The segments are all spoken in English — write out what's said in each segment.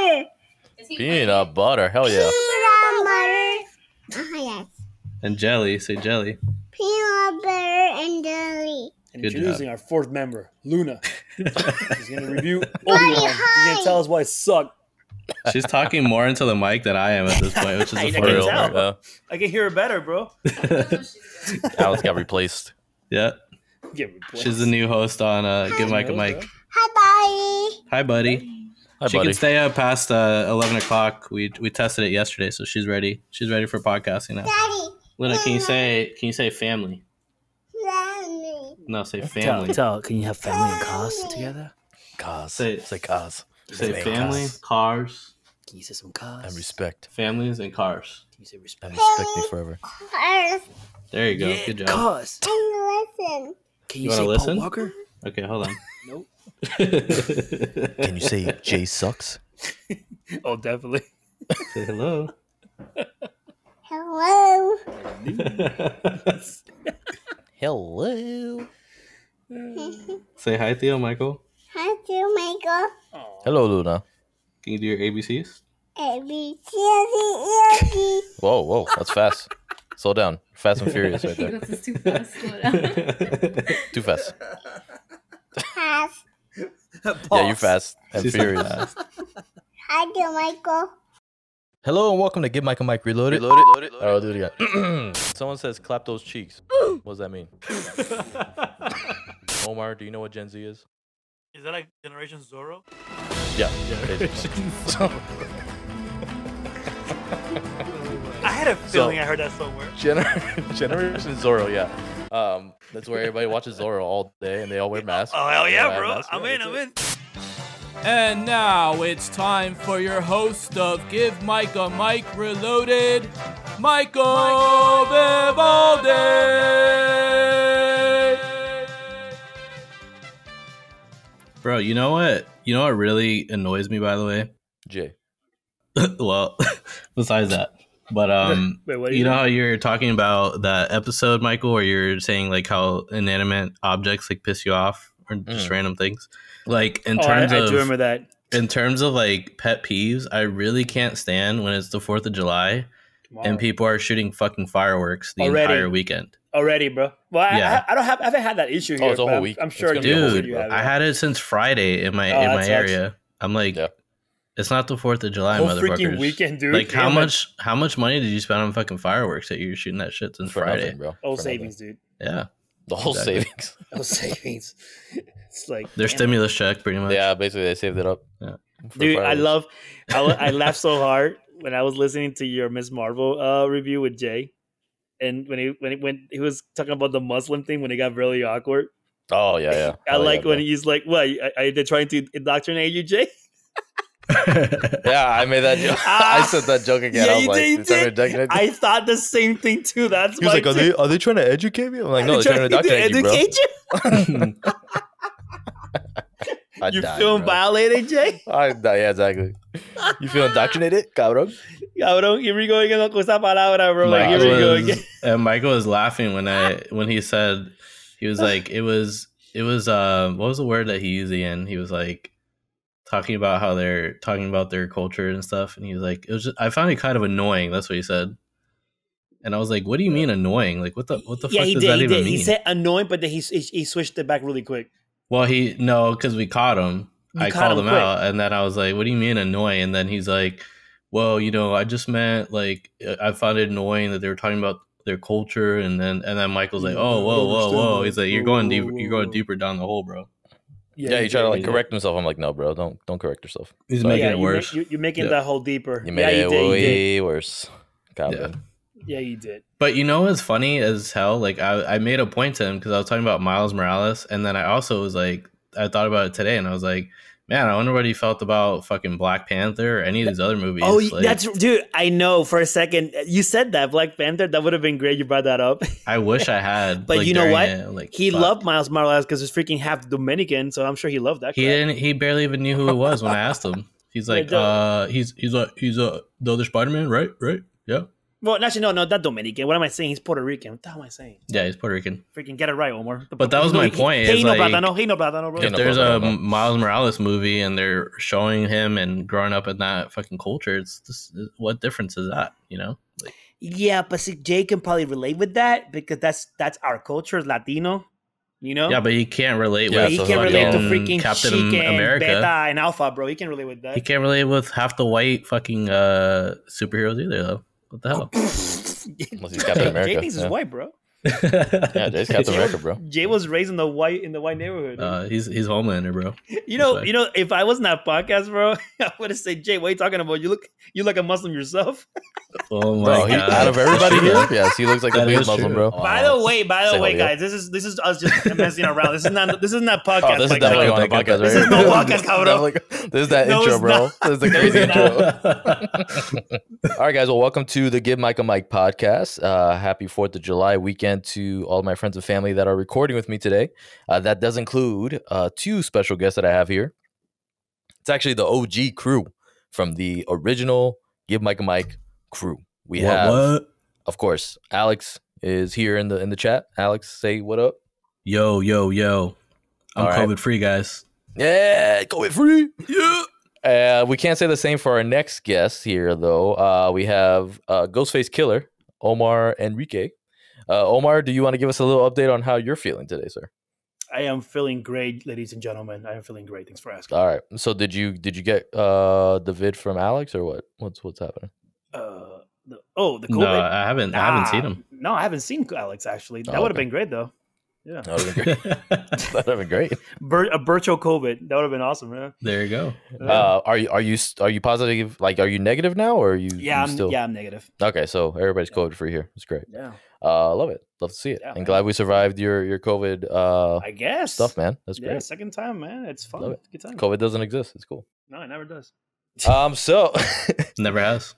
butter. Peanut butter. Hell yeah. Peanut butter. Oh, yes. And jelly. Say jelly. Peanut butter and jelly. And introducing our fourth member, Luna. She's going to review Obi-Wan. She's going to tell us why it sucked. She's talking more into the mic than I am at this point, which is a real. I can hear her better, bro. Alex got replaced. Yeah. Get replaced. She's the new host on Give Mike a Mic. Hi, buddy. Hi, buddy. Hi, she can stay up past 11 o'clock. We tested it yesterday, so she's ready. She's ready for podcasting now. Daddy. Luna, can you say family? Family. No, say family. Tell, can you have family and cars together? Cars. Say cars. Say family, cars. Can you say some cars? And respect. Families and cars. Can you say respect? And respect me forever. Cars. There you go. Yeah. Good job. Cars. And listen. Can you say listen? Paul Walker? Okay, hold on. Nope. Can you say Jay sucks? Oh, definitely. Say hello. Hello. Hello. Say hi, Theo Michael. Hi, Theo Michael. Aww. Hello, Luna. Can you do your ABCs? A, B, C, D, E, F, G. Whoa, that's fast. Slow down. Fast and furious right there. That's too fast. Slow down. Too fast. Fast. Yeah, you're fast and she's furious. Fast. Hi, Theo Michael. Hello and welcome to Give Mike a Mic Reloaded. Reloaded. I'll do it again. Someone says clap those cheeks. What does that mean? Omar, do you know what Gen Z is? Is that like Generation Zorro? Yeah. Generation Zorro. I had a feeling I heard that somewhere. Generation Zorro, yeah. That's where everybody watches Zorro all day and they all wear masks. Oh, hell yeah, bro. Masks. I'm in. And now it's time for your host of Give Mike a Mic Reloaded, Michael Vivaldi. Bro, you know what? You know what really annoys me, by the way? Jay. Well, besides that. But Wait, you know how you're talking about that episode, Michael, where you're saying like how inanimate objects like piss you off or just random things? Like in terms of, I do remember that. In terms of like pet peeves, I really can't stand when it's the 4th of July tomorrow and people are shooting fucking fireworks the entire weekend. Already, bro. Well, yeah. I haven't had that issue here. Oh, it's a whole week. I'm sure, dude. I had it since Friday in my area. I'm like, it's not the 4th of July, whole freaking weekend, dude. Like, how much money did you spend on fucking fireworks that you were shooting that shit since Friday, bro? Whole savings, dude. Yeah. The whole savings. Whole savings. It's like their stimulus check, pretty much. Yeah, basically they saved it up. Yeah. Dude, I laughed so hard when I was listening to your Ms. Marvel review with Jay, and when he was talking about the Muslim thing when it got really awkward. Oh yeah. He's like, "What? Are they trying to indoctrinate you, Jay?" Yeah, I made that joke. I said that joke again. Yeah, I was like, I thought the same thing too. That's he was like, are they trying to educate me? I'm like, no, they're trying to indoctrinate you, bro. You feeling violated, Jay? Yeah, exactly. You feel indoctrinated, cabrón? Cabrón, here we go again con esa palabra, bro. Like, here we go again. And Michael was laughing when he said, he was like, it was what was the word that he used again? He was like talking about how they're talking about their culture and stuff, and he was like, it was just, I found it kind of annoying. That's what he said. And I was like, what do you mean annoying? Like what the fuck does that even mean? He said annoying, but then he switched it back really quick. Well, because we caught him. I called him out, and then I was like, what do you mean annoying? And then he's like, well, you know, I just meant like I found it annoying that they were talking about their culture, and then Michael's like, oh, whoa. He's like, you're going deeper down the hole, bro. Yeah, he tried to like correct himself. I'm like, no, bro, don't correct yourself. He's making it worse. You're making that hole deeper. You made it way worse. Yeah, you did. But you know what's funny as hell? Like, I made a point to him because I was talking about Miles Morales, and then I also was like, I thought about it today, and I was like, man, I wonder what he felt about fucking Black Panther or any of these other movies. Oh, like, dude, I know for a second. You said that, Black Panther, that would have been great. You brought that up. I wish I had. But like, you know what? He loved Miles Morales because he's freaking half Dominican, so I'm sure he loved that crap. He barely even knew who it was when I asked him. He's like, he's the other Spider-Man, right? Yeah. Well, actually, no, not Dominican. What am I saying? He's Puerto Rican. What the hell am I saying? Yeah, he's Puerto Rican. Freaking get it right, Omar. But that was my point. Hey, no, plátano. Hey, no, plátano, bro. If there's a Miles Morales movie and they're showing him and growing up in that fucking culture, it's just, what difference is that, you know? Like, yeah, but see, Jay can probably relate with that because that's our culture, is Latino, you know? Yeah, but he can't relate with... Yeah, he can't relate to freaking Captain America. Beta and Alpha, bro. He can't relate with that. He can't relate with half the white fucking superheroes either, though. What the hell? Unless he's Captain America. Jay thinks he's white, bro. Yeah, Jay's Captain America, bro. Jay was raised in the white neighborhood. He's Homelander, bro. You know, if I was in that podcast, bro, I would have said, Jay, what are you talking about? You look like a Muslim yourself. Oh my God! Out of everybody here, yes, he looks like a weird Muslim, bro. Wow. By the way, guys, this is us just messing around. This is not podcast. Oh, this is definitely on a podcast. This is no podcast, cabrón. This is that intro, bro. This is the crazy intro. All right, guys. Well, welcome to the Give Mike a Mic podcast. Happy 4th of July weekend to all my friends and family that are recording with me today. That does include two special guests that I have here. It's actually the OG crew from the original Give Mike a Mic crew. We have, of course, Alex is here in the chat. Alex, say what up. Yo. I'm all COVID free, guys. Yeah, COVID free. Yeah. We can't say the same for our next guest here, though. We have Ghostface Killer, Omar Enrique. Omar, do you want to give us a little update on how you're feeling today, sir? I am feeling great, ladies and gentlemen. I am feeling great. Thanks for asking. All right. So did you get the vid from Alex or what? What's happening? The COVID? No, I haven't. I haven't seen him. No, I haven't seen Alex, actually. That would have been great, though. Yeah. That would have been great. A virtual COVID. That would have been awesome, man. There you go. Are you positive? Like, are you negative now, or are you? I'm negative. Okay, so everybody's COVID free here. It's great. Yeah. Love it. Love to see it. Yeah, and glad we survived your COVID I guess stuff, man. That's great. Yeah, second time, man. It's fun. Love it. Good time. COVID doesn't exist. It's cool. No, it never does. So never has.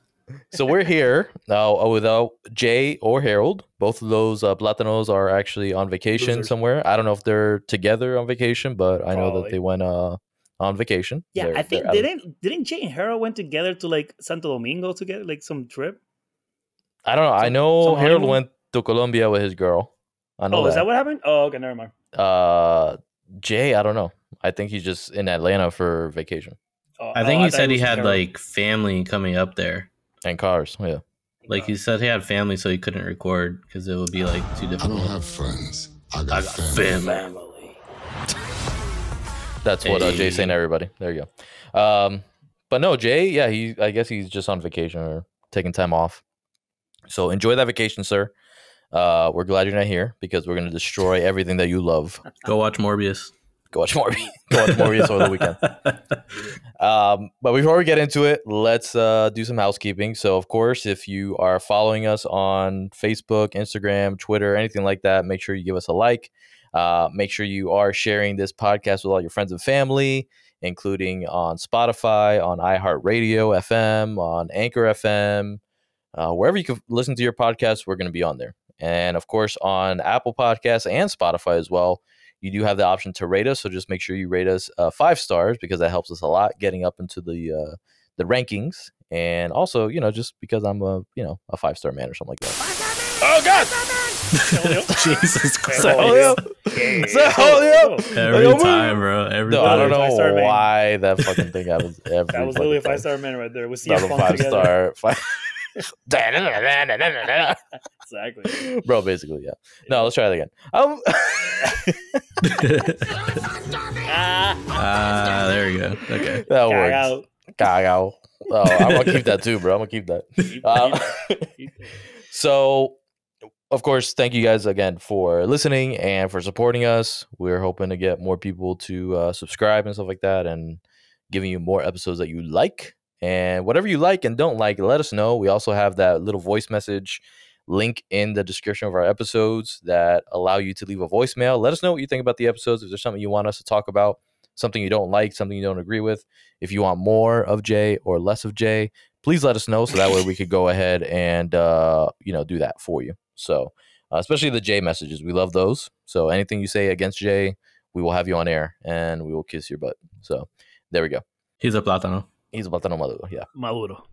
So we're here now without Jay or Harold. Both of those plátanos are actually on vacation somewhere. I don't know if they're together on vacation, but I know that they went on vacation. Yeah, I think didn't Jay and Harold went together to like Santo Domingo together, like some trip? I don't know. I know Harold went to Colombia with his girl. I know. Oh, is that what happened? Oh, okay, never mind. Jay, I don't know. I think he's just in Atlanta for vacation. I think he said he had like family coming up there. And cars, yeah. Like he said, he had family, so he couldn't record because it would be like too difficult. I don't have friends. I got family. That's what Jay's saying to everybody. There you go. But no, Jay, yeah, I guess he's just on vacation or taking time off. So enjoy that vacation, sir. We're glad you're not here because we're going to destroy everything that you love. Go watch Morbius. Go watch Morbius over the weekend. But before we get into it, let's do some housekeeping. So, of course, if you are following us on Facebook, Instagram, Twitter, anything like that, make sure you give us a like. Make sure you are sharing this podcast with all your friends and family, including on Spotify, on iHeartRadio FM, on Anchor FM. Wherever you can listen to your podcast, we're going to be on there. And, of course, on Apple Podcasts and Spotify as well, you do have the option to rate us. So just make sure you rate us 5 stars because that helps us a lot getting up into the rankings. And also, you know, just because I'm a 5-star man or something like that. Oh, God. Jesus Christ. Every time, bro. I don't know why that fucking thing happens. That was literally a 5-star man right there. We'll see that was a 5-star. Exactly, bro. Basically, yeah. No, let's try it again. There we go. Okay, that works. Cagao. Oh, I'm gonna keep that too, bro. I'm gonna keep that. So, of course, thank you guys again for listening and for supporting us. We're hoping to get more people to subscribe and stuff like that, and giving you more episodes that you like. And whatever you like and don't like, let us know. We also have that little voice message link in the description of our episodes that allow you to leave a voicemail. Let us know what you think about the episodes. If there's something you want us to talk about, something you don't like, something you don't agree with. If you want more of Jay or less of Jay, please let us know. So that way we could go ahead and, do that for you. So especially the Jay messages. We love those. So anything you say against Jay, we will have you on air and we will kiss your butt. So there we go. He's a plátano. He's a plátano maduro, yeah. Maduro.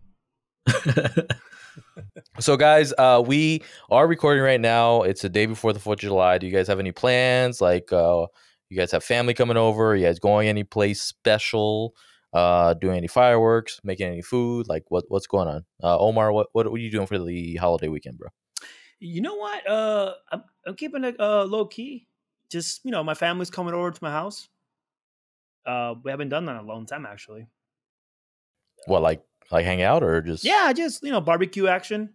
So, guys, we are recording right now. It's the day before the 4th of July. Do you guys have any plans? Like, you guys have family coming over? Are you guys going any place special? Doing any fireworks? Making any food? Like, what's going on? Omar, what are you doing for the holiday weekend, bro? You know what? I'm keeping it low key. Just, you know, my family's coming over to my house. We haven't done that in a long time, actually. What, like hang out or just? Yeah, just, you know, barbecue action.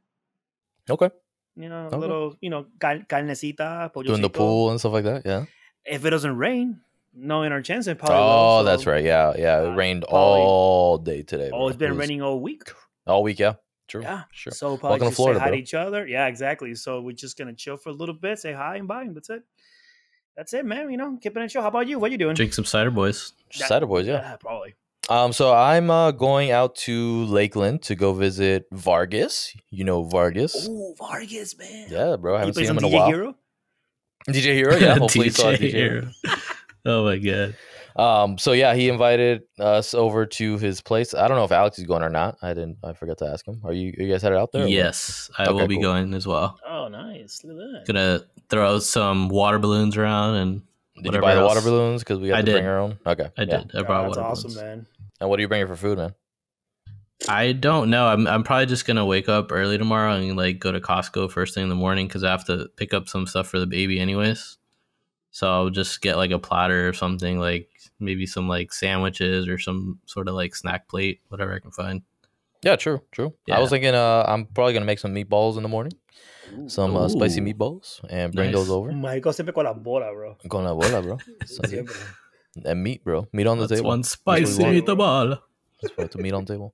Okay. You know, a little, you know, carnecita, pollo. Doing the pool and stuff like that, yeah. If it doesn't rain, no interchance, it probably will. Oh, that's right, yeah, yeah. It rained all day today. Oh, it's been raining all week. All week, yeah. True. Yeah, sure. So probably just say hi to each other. Yeah, exactly. So we're just gonna chill for a little bit, say hi and bye, and that's it. That's it, man. You know, keeping it chill. How about you? What are you doing? Drink some Cider Boys. Cider Boys, yeah. Yeah, probably. So I'm going out to Lakeland to go visit Vargas. You know Vargas. Oh, Vargas, man. Yeah, bro. I haven't seen him in a while. DJ Hero? Yeah, hopefully saw DJ Hero. Oh, my God. So, yeah, he invited us over to his place. I don't know if Alex is going or not. I forgot to ask him. Are you guys headed out there? Yes, I will be going as well. Oh, nice. Look at that. Going to throw some water balloons around. And did you buy the water balloons? Because we had to bring our own. Okay. I did. I brought water balloons. That's awesome, man. And what are you bringing for food, man? I don't know. I'm probably just going to wake up early tomorrow and like go to Costco first thing in the morning because I have to pick up some stuff for the baby anyways. So I'll just get like a platter or something, like maybe some like sandwiches or some sort of like snack plate, whatever I can find. Yeah, true. Yeah. I was thinking I'm probably going to make some meatballs in the morning. Some spicy meatballs and bring those over. Michael siempre con la bola, bro. Con la bola, bro. And meat, bro. Meat on the table. One spicy meatball. Just put the meat on the table.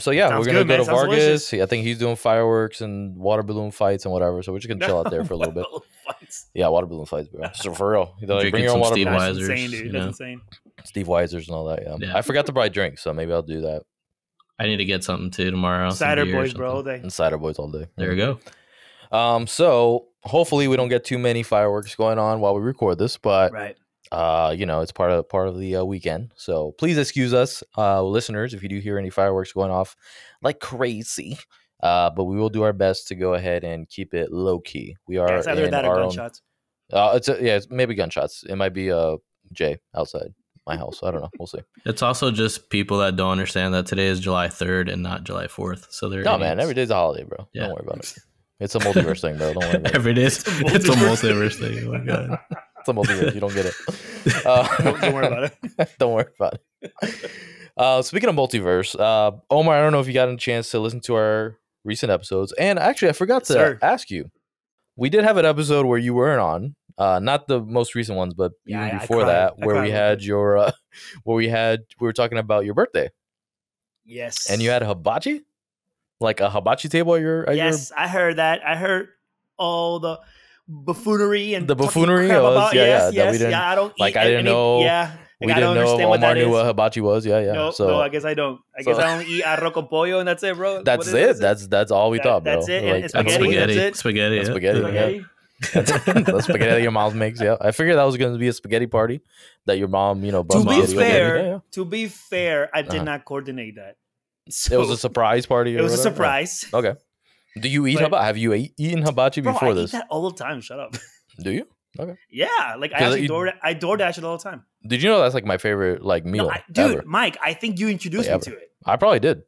So yeah, sounds we're gonna go to sounds Vargas. Delicious. I think he's doing fireworks and water balloon fights and whatever. So we're just gonna chill out there for a little bit. Yeah, water balloon fights, bro. So for real, you know, like, bring your own water balloons. That's insane, dude. That's insane. Steve Weisers and all that. Yeah. I forgot to buy drinks, so maybe I'll do that. I need to get something too tomorrow. Cider Boys, bro, all day. And Cider Boys all day. There you go. So hopefully we don't get too many fireworks going on while we record this, but right. You know, it's part of the weekend, so please excuse us, listeners, if you do hear any fireworks going off like crazy, but we will do our best to go ahead and keep it low key. We are it's either that or gunshots. It's maybe gunshots. It might be Jay outside my house. I don't know. We'll see. It's also just people that don't understand that today is July 3rd and not July 4th. So they're idiots. Man, every day's a holiday, bro. Yeah. Don't worry about it. It's a multiverse thing, bro. Don't worry about it. Every day it's a multiverse thing. Oh my God. You don't get it. Don't worry about it. Don't worry about it. Speaking of multiverse, Omar, I don't know if you got a chance to listen to our recent episodes. And actually, I forgot to ask you. We did have an episode where you weren't on, not the most recent ones, but even before that, where we had your, we were talking about your birthday. Yes. And you had a hibachi, like a hibachi table. Yes, I heard that. I heard all the buffoonery and the buffoonery about I don't like eat I didn't know we didn't know if Omar knew what hibachi was. No, I guess I don't. I guess I only eat arroz con pollo and that's it, bro. That's it. That's all we thought, bro. That's it. Like, spaghetti. The spaghetti that your mom makes. Yeah, I figured that was going to be a spaghetti party that your mom, you know. To be fair, I did not coordinate that. So it was a surprise party. It was a surprise. Okay. Do you eat hibachi? Have you eaten hibachi before this? I eat that all the time. Shut up. Do you? Okay. Yeah, like I actually DoorDash it all the time. Did you know that's like my favorite like meal? No, ever. Mike, I think you introduced me to it. I probably did.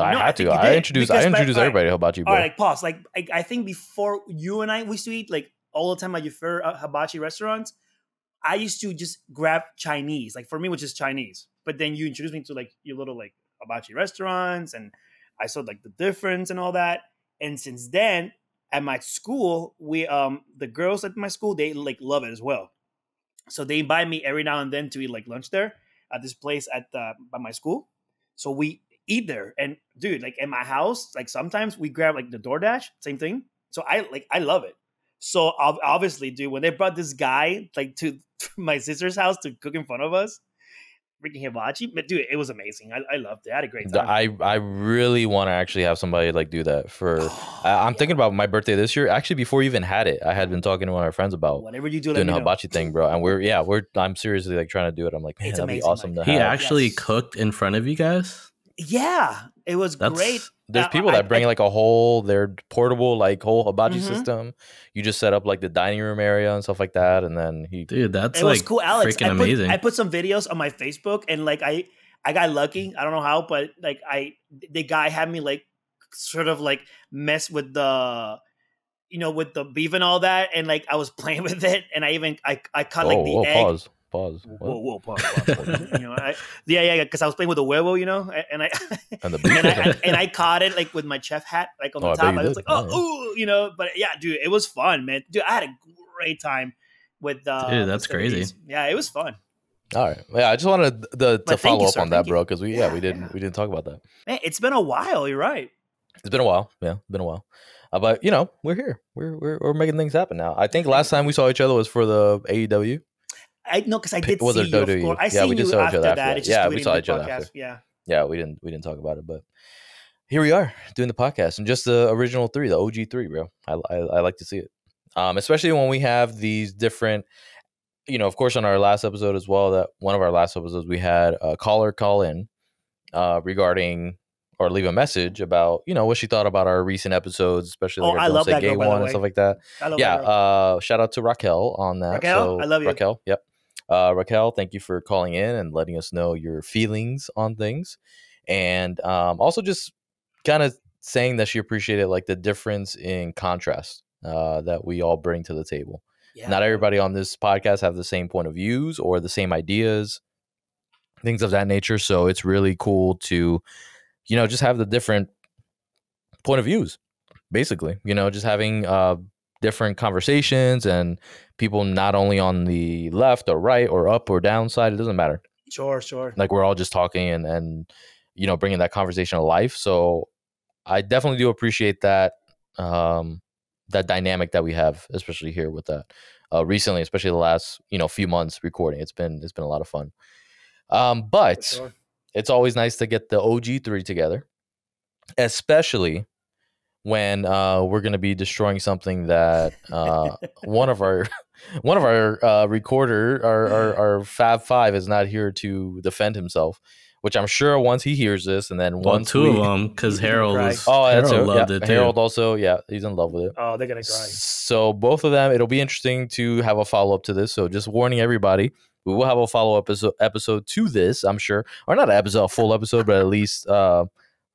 I introduced everybody to hibachi. All right, pause. Like I think before you and I used to eat like all the time at your hibachi restaurants. I used to just grab Chinese. Like for me, which is Chinese. But then you introduced me to like your little like hibachi restaurants, and I saw like the difference and all that. And since then, at my school, we the girls at my school, they like love it as well. So they invite me every now and then to eat like lunch there at this place at by my school. So we eat there, and dude, like at my house, like sometimes we grab like the DoorDash, same thing. So I love it. So obviously, dude, when they brought this guy like to my sister's house to cook in front of us. Freaking hibachi, but dude, it was amazing. I loved it. I had a great time. I really want to actually have somebody like do that for. I'm thinking about my birthday this year. Actually, before you even had it, I had been talking to one of our friends about whatever you do, doing the hibachi thing, bro. And I'm seriously like trying to do it. I'm like, man, that'd be awesome to have. He actually cooked in front of you guys. Yeah, it was great. There's people that bring like a whole, their portable, like whole hibachi system. You just set up like the dining room area and stuff like that. And then he, dude, that's it like was cool, Alex. Freaking amazing. I put some videos on my Facebook and like, I got lucky. I don't know how, but like the guy had me like sort of like mess with the, you know, with the beef and all that. And like, I was playing with it and I even, I caught like the egg. Pause. You know, because I was playing with the huevo, you know, and I caught it like with my chef hat, like on the top. I was like, ooh, you know, but yeah, dude, it was fun, man. Dude, I had a great time with. Dude, that's crazy. Yeah, it was fun. All right, yeah, I just wanted to follow up on that, bro, because we didn't talk about that. Man, it's been a while. You're right. It's been a while. Yeah, it's been a while. But you know, we're here. We're making things happen now. I think last time we saw each other was for the AEW. I know because I did see you. Of course. I seen you after that. Yeah, we saw each other after. Yeah, we didn't talk about it, but here we are doing the podcast and just the original three, the OG three, bro. I like to see it, especially when we have these different. You know, of course, on our last episode as well, that one of our last episodes we had a caller call in regarding or leave a message about you know what she thought about our recent episodes, especially like I love that girl, by the way, and stuff like that. Yeah, shout out to Raquel on that. Raquel, I love you. Raquel, yep. Raquel, thank you for calling in and letting us know your feelings on things, and also just kind of saying that she appreciated like the difference in contrast that we all bring to the table. Yeah. Not everybody on this podcast have the same point of views or the same ideas, things of that nature. So it's really cool to, you know, just have the different point of views, basically, you know, just having different conversations and people not only on the left or right or up or down side. It doesn't matter. Sure. Like we're all just talking and you know, bringing that conversation to life. So I definitely do appreciate that. That dynamic that we have, especially here with that recently, especially the last, you know, few months recording, it's been a lot of fun. But it's always nice to get the OG three together, especially when we're going to be destroying something that one of our recorder, our Fab Five is not here to defend himself. Which I'm sure once he hears this, and then two of them, because Harold was, Harold loved it too. Harold also, he's in love with it. Oh, they're gonna cry. So both of them, it'll be interesting to have a follow up to this. So just warning everybody, we will have a follow up episode to this, I'm sure, or not an episode, a full episode, but at least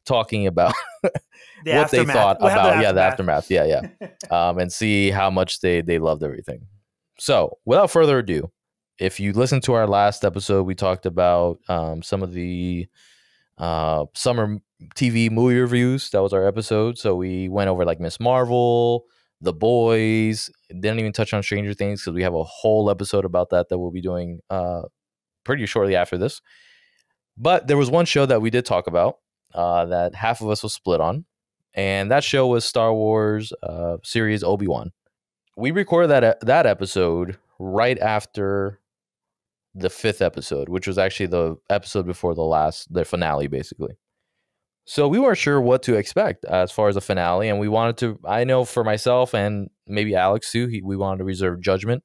talking about what they thought about, the aftermath, and see how much they loved everything. So without further ado. If you listen to our last episode, we talked about some of the summer TV movie reviews. That was our episode. So we went over like Ms. Marvel, The Boys. Didn't even touch on Stranger Things because we have a whole episode about that we'll be doing pretty shortly after this. But there was one show that we did talk about that half of us was split on. And that show was Star Wars series Obi-Wan. We recorded that episode right after the fifth episode, which was actually the episode before the finale, basically. So we weren't sure what to expect as far as the finale, and we wanted to, I know for myself and maybe Alex too, we wanted to reserve judgment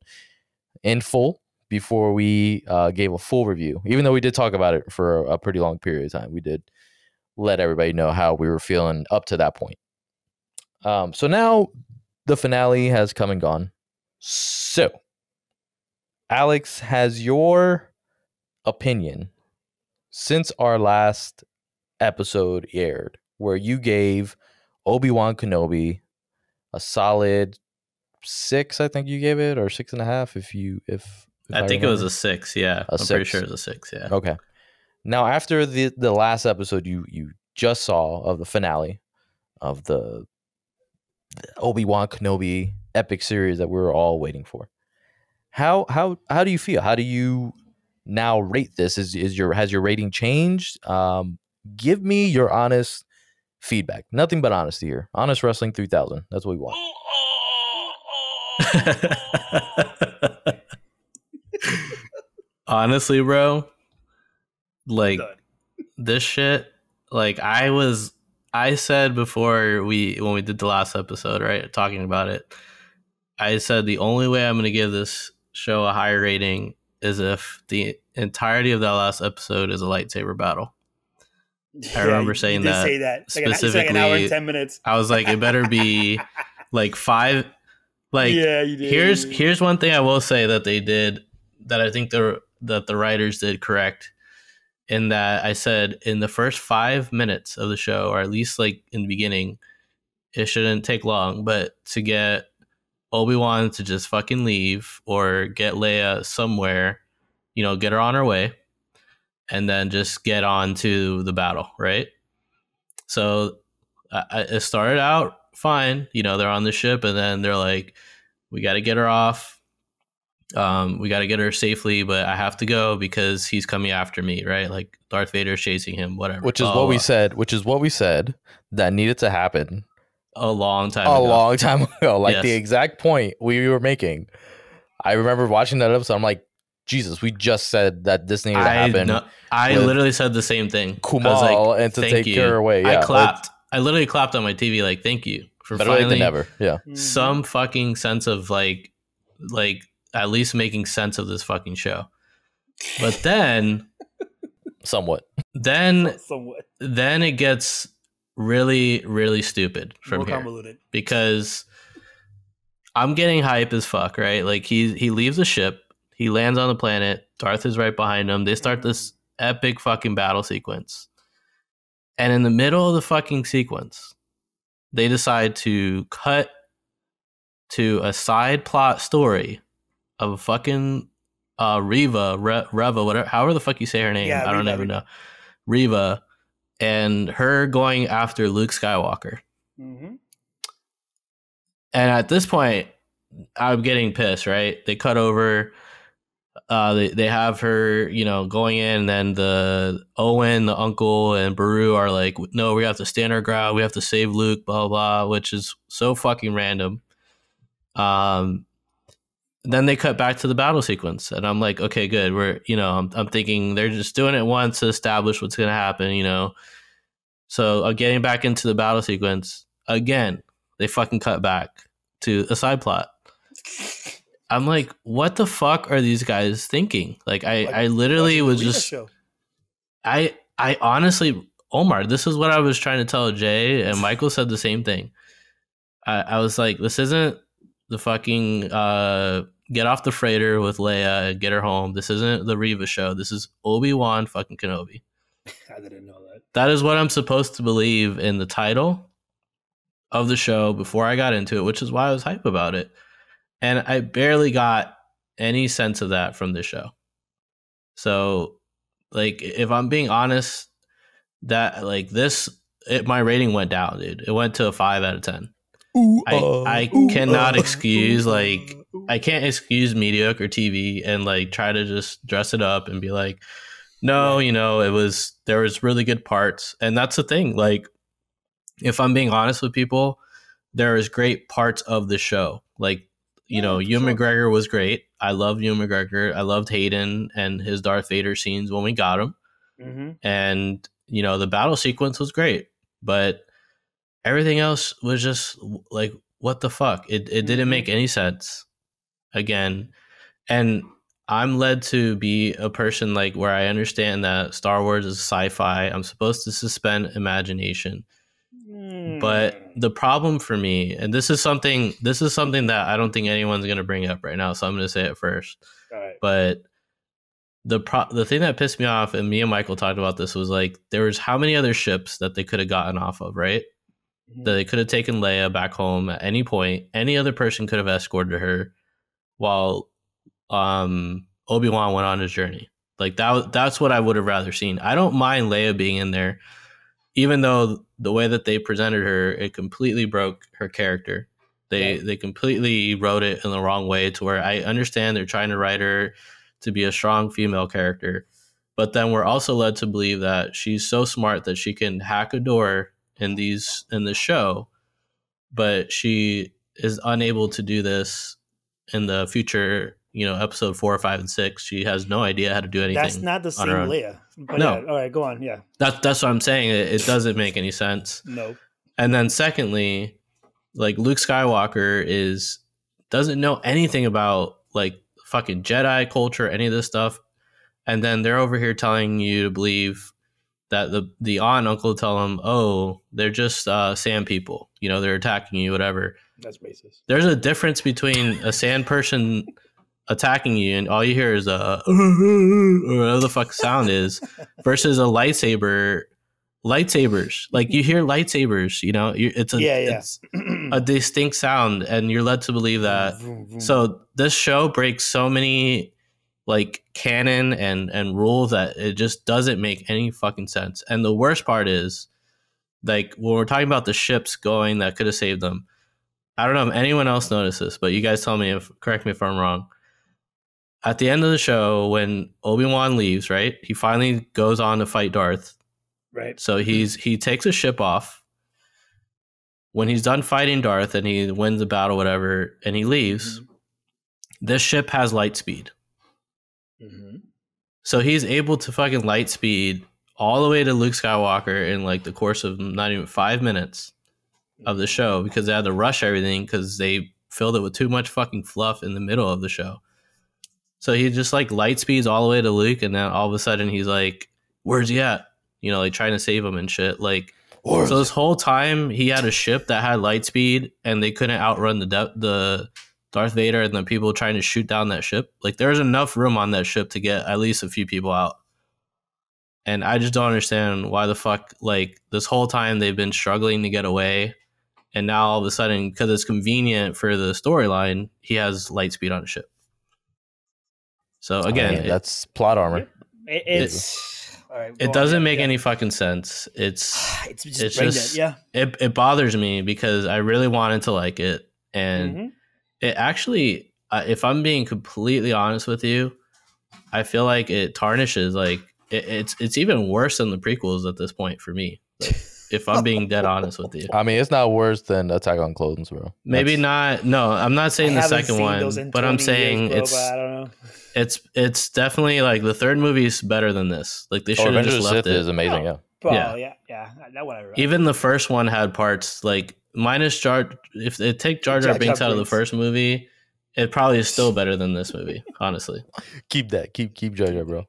in full before we gave a full review, even though we did talk about it for a pretty long period of time. We did let everybody know how we were feeling up to that point. So now the finale has come and gone. So Alex, has your opinion since our last episode aired, where you gave Obi-Wan Kenobi a solid 6, I think you gave it, or 6.5, I think it was a 6, yeah. Pretty sure it was a 6, yeah. Okay. Now, after the last episode you just saw of the finale of the Obi-Wan Kenobi epic series that we were all waiting for, How do you feel? How do you now rate this? Has your rating changed? Give me your honest feedback. Nothing but honesty here. Honest Wrestling 3000. That's what we want. Honestly, bro, like this shit. Like I said before when we did the last episode, right, talking about it. I said the only way I'm going to give this show a higher rating is if the entirety of that last episode is a lightsaber battle. I remember saying that, say that specifically. It's like an hour and 10 minutes. I was like, it better be like five. Like, yeah, you did. Here's one thing I will say that they did that I think that the writers did correct, in that I said in the first 5 minutes of the show, or at least like in the beginning, it shouldn't take long, but to get Obi-Wan to just fucking leave or get Leia somewhere, you know, get her on her way, and then just get on to the battle, right? So it started out fine. You know, they're on the ship, and then they're like, we got to get her off. We got to get her safely, but I have to go because he's coming after me, right? Like Darth Vader chasing him, whatever. Which is what we said that needed to happen a long time ago. Like, yes. The exact point we were making. I remember watching that episode. I'm like, Jesus, we just said that this needed to happen. I literally said the same thing. Kumal, I was like, and to take her away. Yeah, I clapped. I literally clapped on my TV like, thank you for finally never. Yeah. Some fucking sense of like at least making sense of this fucking show. But then Then it gets really, really stupid from more here. Convoluted. Because I'm getting hype as fuck, right? Like he leaves the ship. He lands on the planet. Darth is right behind him. They start this epic fucking battle sequence. And in the middle of the fucking sequence, they decide to cut to a side plot story of a fucking Reva, whatever, however the fuck you say her name. Yeah, I don't even know. Reva, and her going after Luke Skywalker. Mm-hmm. And at this point, I'm getting pissed, right? They cut over. They have her, you know, going in, and then the Owen, the uncle, and Beru are like, no, we have to stand our ground. We have to save Luke, blah, blah, blah, which is so fucking random. Then they cut back to the battle sequence, and I'm like, okay, good. We're, you know, I'm thinking they're just doing it once to establish what's going to happen, you know. So getting back into the battle sequence, again, they fucking cut back to a side plot. I'm like, what the fuck are these guys thinking? Like, I literally was just... I honestly... Omar, this is what I was trying to tell Jay, and Michael said the same thing. I was like, this isn't the fucking... get off the freighter with Leia and get her home. This isn't the Reva show. This is Obi-Wan fucking Kenobi. I didn't know that. That is what I'm supposed to believe in the title of the show before I got into it, which is why I was hype about it. And I barely got any sense of that from this show. So, like, if I'm being honest, my rating went down, dude. It went to a 5 out of 10. Ooh, I can't excuse mediocre TV and like try to just dress it up and be like, no, you know, there was really good parts. And that's the thing. Like, if I'm being honest with people, there is great parts of the show. Like, you know, Ewan McGregor was great. I loved Ewan McGregor. I loved Hayden and his Darth Vader scenes when we got him. Mm-hmm. And, you know, the battle sequence was great. But everything else was just like, what the fuck? It didn't make any sense, again. And I'm led to be a person like where I understand that Star Wars is sci-fi. I'm supposed to suspend imagination. But the problem for me, and this is something that I don't think anyone's going to bring up right now, so I'm going to say it first. All right. But the thing that pissed me off, and me and Michael talked about this, was like there was how many other ships that they could have gotten off of, right? Mm-hmm. That they could have taken Leia back home at any point. Any other person could have escorted her while Obi-Wan went on his journey. Like that's what I would have rather seen. I don't mind Leia being in there. Even though the way that they presented her, it completely broke her character. They completely wrote it in the wrong way, to where I understand they're trying to write her to be a strong female character. But then we're also led to believe that she's so smart that she can hack a door in the show. But she is unable to do this in the future, you know, episode 4, 5, and 6. She has no idea how to do anything. That's not the same Leia. But no. Yeah, all right, go on. Yeah. That's what I'm saying. It doesn't make any sense. Nope. And then secondly, like Luke Skywalker doesn't know anything about like fucking Jedi culture, any of this stuff. And then they're over here telling you to believe that the aunt and uncle tell him, oh, they're just sand people. You know, they're attacking you, whatever. That's racist. There's a difference between a sand person attacking you and all you hear is a or whatever the fuck sound is versus a lightsaber. Lightsabers, like you hear lightsabers, you know, it's a distinct sound, and you're led to believe that. So this show breaks so many like canon and rules that it just doesn't make any fucking sense. And the worst part is, like, when we're talking about the ships going that could have saved them, I don't know if anyone else noticed this, but you guys tell me if correct me if I'm wrong. At the end of the show, when Obi-Wan leaves, right, he finally goes on to fight Darth. Right. So he takes his ship off. When he's done fighting Darth and he wins the battle, whatever, and he leaves, this ship has light speed. So he's able to fucking light speed all the way to Luke Skywalker in like the course of not even 5 minutes of the show, because they had to rush everything because they filled it with too much fucking fluff in the middle of the show. So he just like light speeds all the way to Luke, and then all of a sudden he's like, where's he at? You know, like trying to save him and shit. Like, so this whole time he had a ship that had light speed, and they couldn't outrun the Darth Vader and the people trying to shoot down that ship. Like, there's enough room on that ship to get at least a few people out. And I just don't understand why the fuck, like, this whole time they've been struggling to get away, and now all of a sudden, because it's convenient for the storyline, he has light speed on a ship. So again, that's plot armor. It's. Right, it doesn't make any fucking sense. It's just it bothers me because I really wanted to like it, and it actually, if I'm being completely honest with you, I feel like it tarnishes. Like it's even worse than the prequels at this point for me. Like, if I'm being dead honest with you, I mean, it's not worse than Attack on Clones, bro. Maybe not. No, I'm not saying the second one, but I'm saying years, bro, I don't know. It's definitely like the third movie is better than this. Like they should have just left it. Revenge of the Sith is amazing. That one I remember. Even the first one had parts like minus Jar. If they take Jar Jar Binks out of the first movie, it probably is still better than this movie. Honestly, keep that. Keep Jar Jar, bro.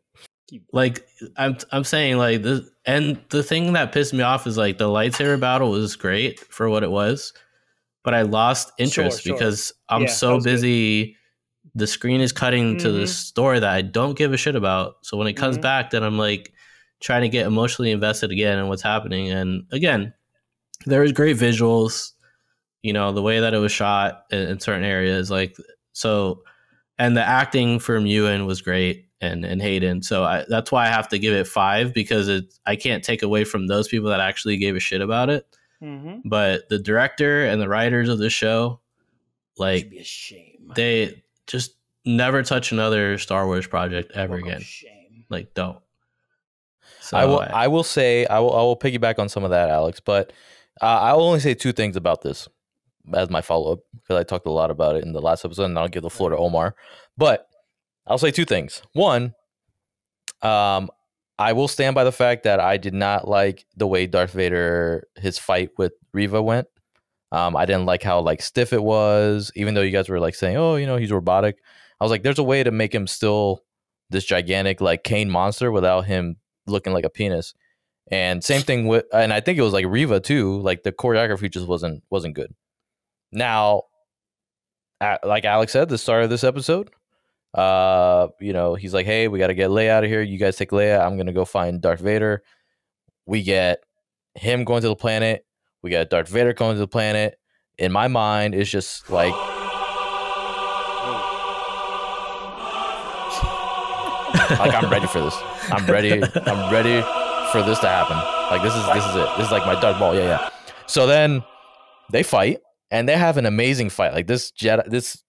Like I'm saying, like this, and the thing that pissed me off is like the lightsaber battle was great for what it was, but I lost interest because I'm so busy. Good. The screen is cutting to the story that I don't give a shit about. So when it comes back, then I'm like trying to get emotionally invested again in what's happening. And again, there was great visuals, you know, the way that it was shot in certain areas, like, so, and the acting from Ewan was great and Hayden. So that's why I have to give it 5, because I can't take away from those people that actually gave a shit about it. But the director and the writers of the show, like, should be a shame. They just never touch another Star Wars project ever again. Shame. Like, don't. So I will piggyback on some of that, Alex, but I will only say 2 things about this as my follow-up, because I talked a lot about it in the last episode, and I'll give the floor to Omar. But I'll say 2 things. One, I will stand by the fact that I did not like the way Darth Vader, his fight with Reva went. I didn't like how like stiff it was, even though you guys were like saying, oh, you know, he's robotic. I was like, there's a way to make him still this gigantic like Kane monster without him looking like a penis. And same thing with, and I think it was like Reva too. Like the choreography just wasn't good. Now, like Alex said, the start of this episode, you know, he's like, hey, we got to get Leia out of here. You guys take Leia. I'm going to go find Darth Vader. We get him going to the planet. We got Darth Vader coming to the planet. In my mind, it's just like... like, I'm ready for this. I'm ready for this to happen. Like, this is it. This is like my Darth Ball. Yeah. So then they fight, and they have an amazing fight. Like, this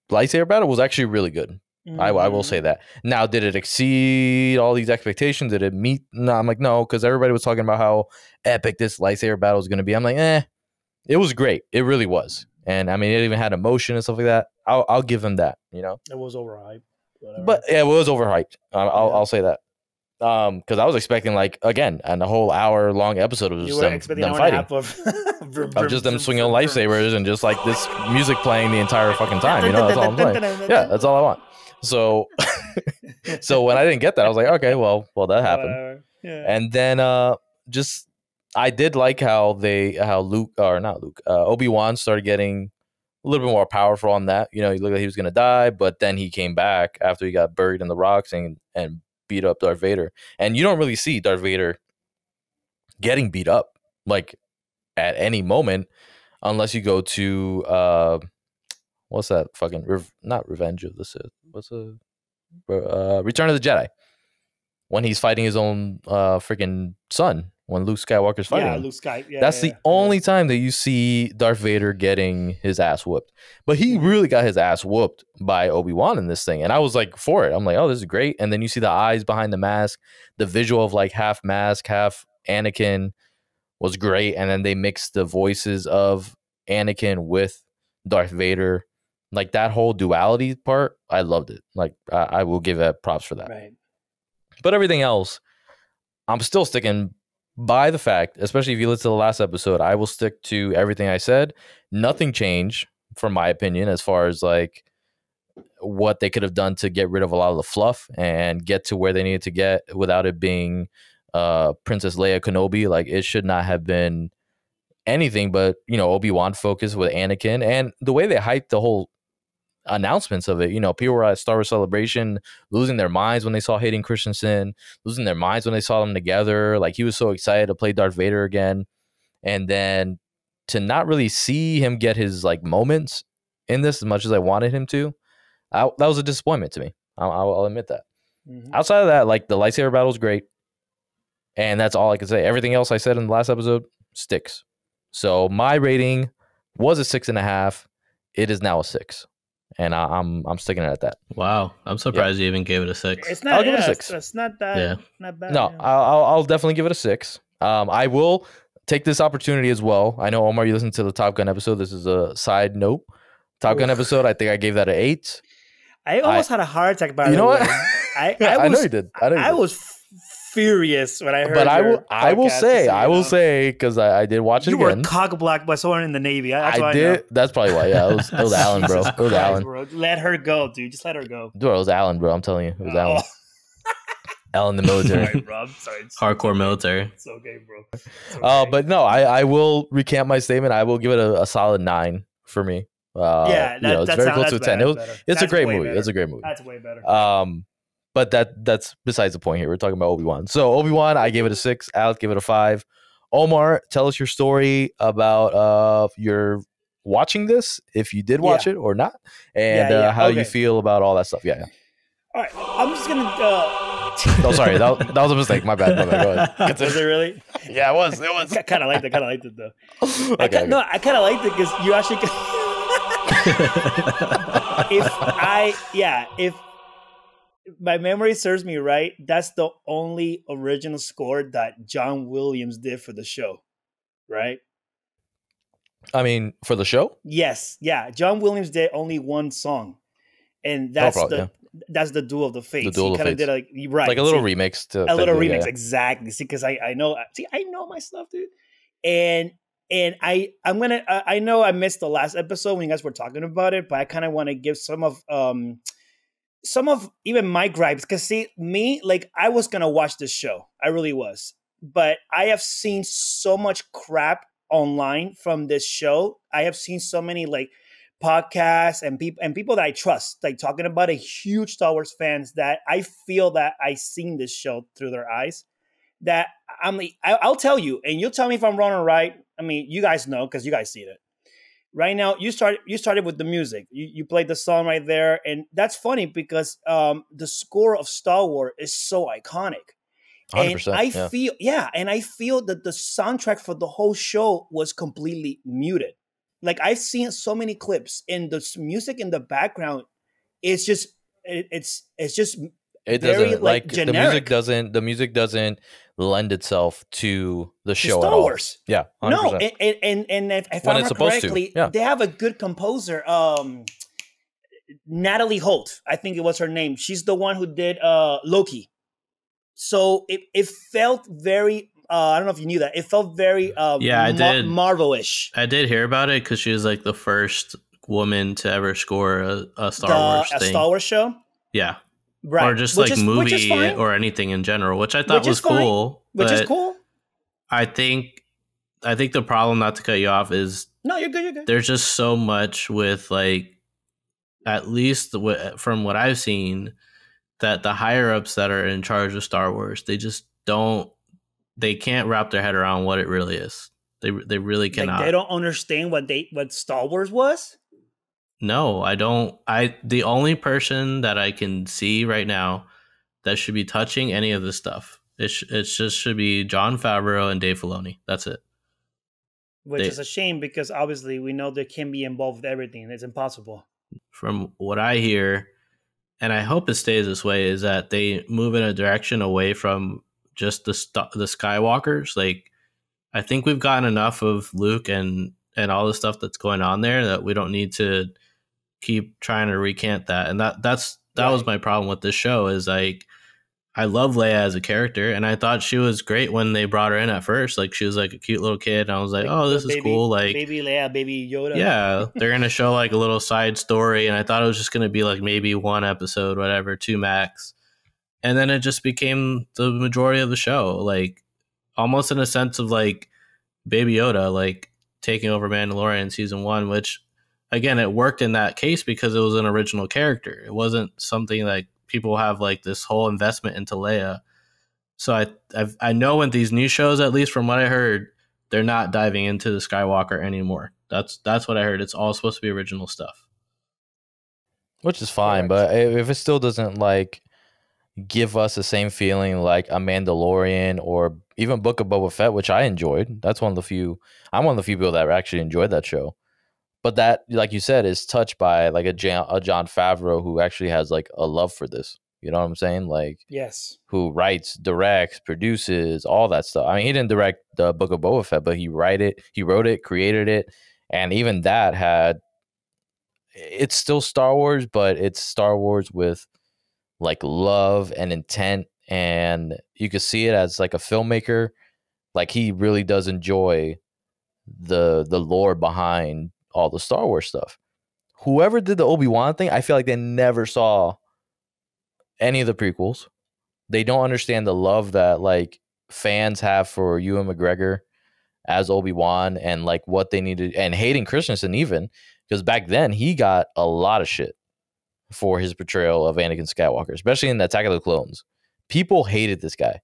lightsaber battle was actually really good. I will say that. Now, did it exceed all these expectations? Did it meet? No, I'm like, no, because everybody was talking about how epic this lightsaber battle is going to be. I'm like, it was great. It really was. And I mean, it even had emotion and stuff like that. I'll give him that, you know? It was overhyped. Whatever. But yeah, it was overhyped. I'll say that. Because I was expecting, like, again, and a whole hour-long episode of just them fighting. Of just them swinging lightsabers and just, like, this music playing the entire fucking time. You know, that's all I'm playing. Yeah, that's all I want. So when I didn't get that, I was like, okay, well that happened. Yeah. And then just I did like how they Obi-Wan started getting a little bit more powerful on that. You know, he looked like he was going to die, but then he came back after he got buried in the rocks and beat up Darth Vader. And you don't really see Darth Vader getting beat up like at any moment unless you go to what's that fucking not Revenge of the Sith. What's a Return of the Jedi, when he's fighting his own freaking son, when Luke Skywalker's fighting him. That's the only time that you see Darth Vader getting his ass whooped. But he really got his ass whooped by Obi-Wan in this thing. And I was like for it. I'm like, oh, this is great. And then you see the eyes behind the mask, the visual of like half mask, half Anakin was great. And then they mixed the voices of Anakin with Darth Vader. Like that whole duality part, I loved it. Like I will give it props for that. Right. But everything else, I'm still sticking by the fact, especially if you listen to the last episode, I will stick to everything I said. Nothing changed, from my opinion, as far as like what they could have done to get rid of a lot of the fluff and get to where they needed to get without it being Princess Leia Kenobi. Like it should not have been anything but, you know, Obi-Wan focus with Anakin. And the way they hyped the whole announcements of it, you know, people were at Star Wars Celebration losing their minds when they saw Hayden Christensen, losing their minds when they saw them together. Like he was so excited to play Darth Vader again, and then to not really see him get his like moments in this as much as I wanted him to, that was a disappointment to me. I'll admit that. Mm-hmm. Outside of that, like the lightsaber battle is great, and that's all I can say. Everything else I said in the last episode sticks. So my rating was a 6.5. It is now a 6. And I'm sticking it at that. Wow, I'm surprised you even gave it a 6. It's not. I'll give it a 6. It's not bad. Yeah. Not bad. No, I'll definitely give it a 6. I will take this opportunity as well. I know Omar, you listened to the Top Gun episode. This is a side note. Top Gun episode. I think I gave that an 8. I almost had a heart attack. By you know what? I know you did. I was furious when I heard. But I will say, because I did watch it again. You were cock-blocked by someone in the Navy. I did. That's probably why. Yeah, it was Alan, bro. It was Alan. Bro. Let her go, dude. Just let her go. Dude, it was Alan, bro. I'm telling you, it was Alan. Alan, the military. Sorry, bro. I'm sorry. Hardcore military. It's okay, bro. It's okay. But no, I will recant my statement. I will give it a solid 9 for me. Yeah, you know, it's very close to a 10. It's a great movie. It's a great movie. That's way better. But that's besides the point here. We're talking about Obi-Wan. So Obi-Wan, I gave it a 6. Alec gave it a 5. Omar, tell us your story about your watching this, if you did watch it or not, and how you feel about all that stuff. Yeah. All right. I'm just going to... Oh, sorry. That was a mistake. My bad. Go ahead. Was it really? Yeah, it was. It was. I kind of liked it. Though. Okay. No, I kind of liked it because you actually... If my memory serves me right, that's the only original score that John Williams did for the show, right? I mean, for the show? Yes, yeah. John Williams did only one song, and that's the Duel of the Fates. The Duel of the Fates. Did like a little remix to a little remix. Exactly. See, because I know my stuff, dude, and I know I missed the last episode when you guys were talking about it, but I kind of want to give some of even my gripes, because see me, like I was going to watch this show. I really was. But I have seen so much crap online from this show. I have seen so many like podcasts and people that I trust, like talking about a huge Star Wars fans that I feel that I've seen this show through their eyes, that I'm like, I'll tell you, and you'll tell me if I'm wrong or right. I mean, you guys know, because you guys see it. Right now, you started with the music. You played the song right there. And that's funny because the score of Star Wars is so iconic. 100%, and I feel that the soundtrack for the whole show was completely muted. Like I've seen so many clips and the music in the background, it's just generic. The music doesn't lend itself to the show Star Wars. Yeah, 100%. No, and if I remember correctly, they have a good composer, Natalie Holt, I think it was her name. She's the one who did Loki. So it felt very. I don't know if you knew that. It felt very Marvel-ish. I did hear about it because she was like the first woman to ever score a Star Wars thing. A Star Wars show. Yeah. Right. Or just which movie or anything in general, which I thought was cool. Which is cool. I think the problem, not to cut you off, is no, you're good. You're good. There's just so much with, like, at least from what I've seen, that the higher ups that are in charge of Star Wars, they just don't, they can't wrap their head around what it really is. They really cannot. Like, they don't understand what Star Wars was. No, I don't. The only person that I can see right now that should be touching any of this stuff, it just should be Jon Favreau and Dave Filoni. That's it. Which is a shame, because obviously we know they can be involved with everything. It's impossible. From what I hear, and I hope it stays this way, is that they move in a direction away from just the Skywalkers. Like, I think we've gotten enough of Luke and all the stuff that's going on there that we don't need to keep trying to recant that. And that was my problem with this show, is like, I love Leia as a character, and I thought she was great when they brought her in at first. Like, she was like a cute little kid, and I was like, oh, this is cool. Like, baby Leia, baby Yoda. Yeah, they're going to show like a little side story, and I thought it was just going to be like maybe one episode, whatever, two max. And then it just became the majority of the show, like almost in a sense of like baby Yoda, like taking over Mandalorian season one, which again, it worked in that case because it was an original character. It wasn't something like, people have like this whole investment into Leia. So I know in these new shows, at least from what I heard, they're not diving into the Skywalker anymore. That's what I heard. It's all supposed to be original stuff. Which is fine, correct. But if it still doesn't like give us the same feeling like a Mandalorian or even Book of Boba Fett, which I enjoyed. That's one of the few, I'm one of the few people that actually enjoyed that show. But that, like you said, is touched by like a Jon Favreau who actually has like a love for this. You know what I'm saying? Like, yes, who writes, directs, produces, all that stuff. I mean, he didn't direct the Book of Boba Fett, but he wrote it, created it, and even that had. It's still Star Wars, but it's Star Wars with like love and intent, and you could see it as like a filmmaker. Like, he really does enjoy the lore behind all the Star Wars stuff. Whoever did the Obi-Wan thing, I feel like they never saw any of the prequels. They don't understand the love that like fans have for Ewan McGregor as Obi-Wan, and like what they needed, and Hayden Christensen even, because back then he got a lot of shit for his portrayal of Anakin Skywalker, especially in Attack of the Clones. People hated this guy.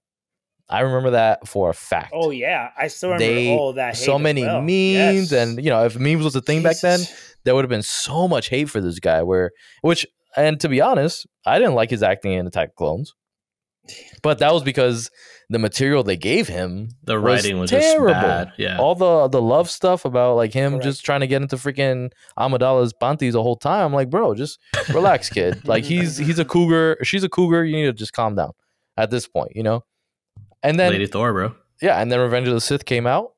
I remember that for a fact. Oh, yeah. I still remember all that hate. So many memes. Yes. And, you know, if memes was a thing back then, there would have been so much hate for this guy. And to be honest, I didn't like his acting in Attack of Clones. But that was because the material they gave him, the writing was terrible. Just bad. Yeah. All the love stuff about like him just trying to get into freaking Amidala's panties the whole time. I'm like, bro, just relax, kid. Like, he's a cougar. She's a cougar. You need to just calm down at this point, you know? And then Lady Thor, bro. Yeah, and then Revenge of the Sith came out,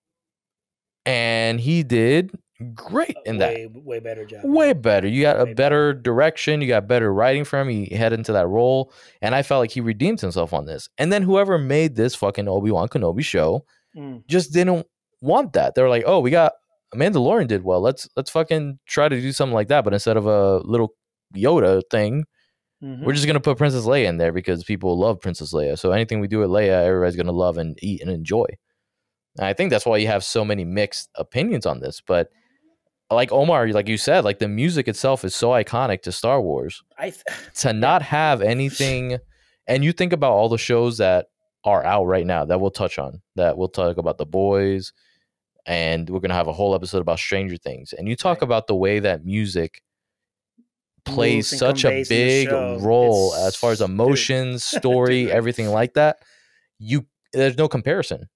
and he did great in that. Way better job. Way better. You got a better direction. You got better writing for him. He headed into that role, and I felt like he redeemed himself on this. And then whoever made this fucking Obi-Wan Kenobi show just didn't want that. They were like, oh, we got Mandalorian did well. Let's fucking try to do something like that, but instead of a little Yoda thing, we're just going to put Princess Leia in there because people love Princess Leia. So anything we do with Leia, everybody's going to love and eat and enjoy. And I think that's why you have so many mixed opinions on this. But like Omar, like you said, like the music itself is so iconic to Star Wars. To not have anything. And you think about all the shows that are out right now that we'll touch on, that we'll talk about The Boys. And we're going to have a whole episode about Stranger Things. And you talk about the way that music plays such a big role as far as emotions, story, everything like that. There's no comparison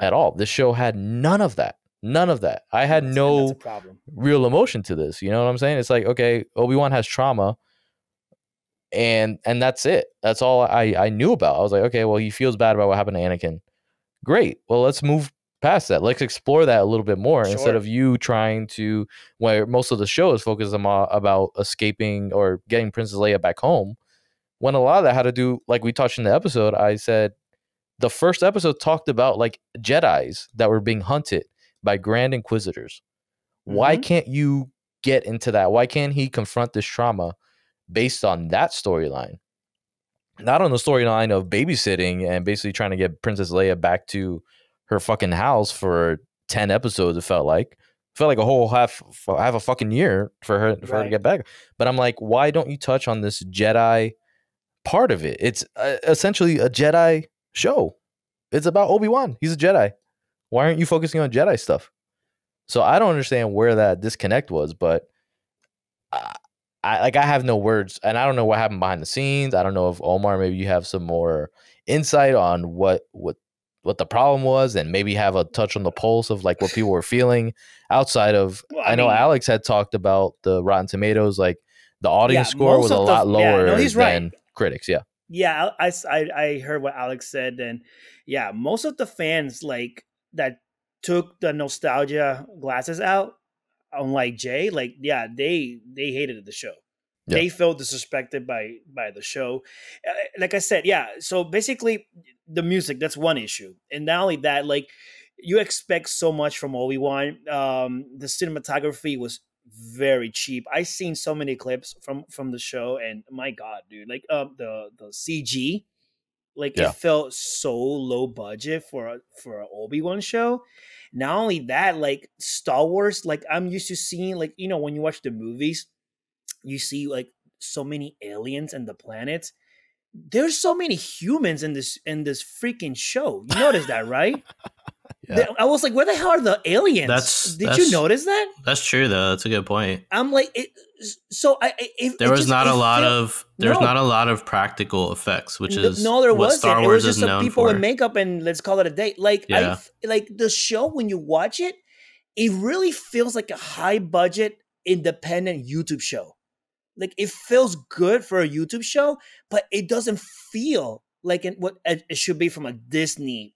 at all. This show had none of that. I had no real emotion to this. You know what I'm saying? It's like, okay, Obi-Wan has trauma, and that's it. That's all I knew about. I was like, okay, well, he feels bad about what happened to Anakin. Great. Well, let's move past that. Let's explore that a little bit more instead of you trying to, where most of the show is focused on about escaping or getting Princess Leia back home, when a lot of that had to do, like we touched in the episode, I said the first episode talked about like Jedis that were being hunted by Grand Inquisitors. Why can't you get into that? Why can't he confront this trauma based on that storyline? Not on the storyline of babysitting and basically trying to get Princess Leia back to her fucking house for 10 episodes. It felt like a whole half a fucking year for her for her to get back. But I'm like, why don't you touch on this Jedi part of it? It's essentially a Jedi show. It's about Obi-Wan. He's a Jedi. Why aren't you focusing on Jedi stuff? So I don't understand where that disconnect was, but I have no words, and I don't know what happened behind the scenes. I don't know if Omar, maybe you have some more insight on what the problem was, and maybe have a touch on the pulse of like what people were feeling outside of. Well, I know Alex had talked about the Rotten Tomatoes, like the audience score was a lot lower than critics. Yeah. Yeah. I heard what Alex said, and yeah, most of the fans like that took the nostalgia glasses out, unlike Jay, like, yeah, they hated the show. Yeah. They felt disrespected by the show. Like I said, yeah. So basically the music, that's one issue. And not only that, like you expect so much from Obi-Wan. The cinematography was very cheap. I seen so many clips from the show, and my God, dude, like the CG, like it felt so low budget for an Obi-Wan show. Not only that, like Star Wars, like I'm used to seeing, like, you know, when you watch the movies, you see like so many aliens and the planets. There's so many humans in this freaking show. You notice that, right? Yeah. I was like, where the hell are the aliens? Did you notice that? That's true, though. That's a good point. I'm like, not a lot of practical effects, which is what Star Wars is known for. It was just some people with makeup and let's call it a day. Like, yeah. Like the show, when you watch it, it really feels like a high budget independent YouTube show. Like it feels good for a YouTube show, but it doesn't feel like what it should be from a Disney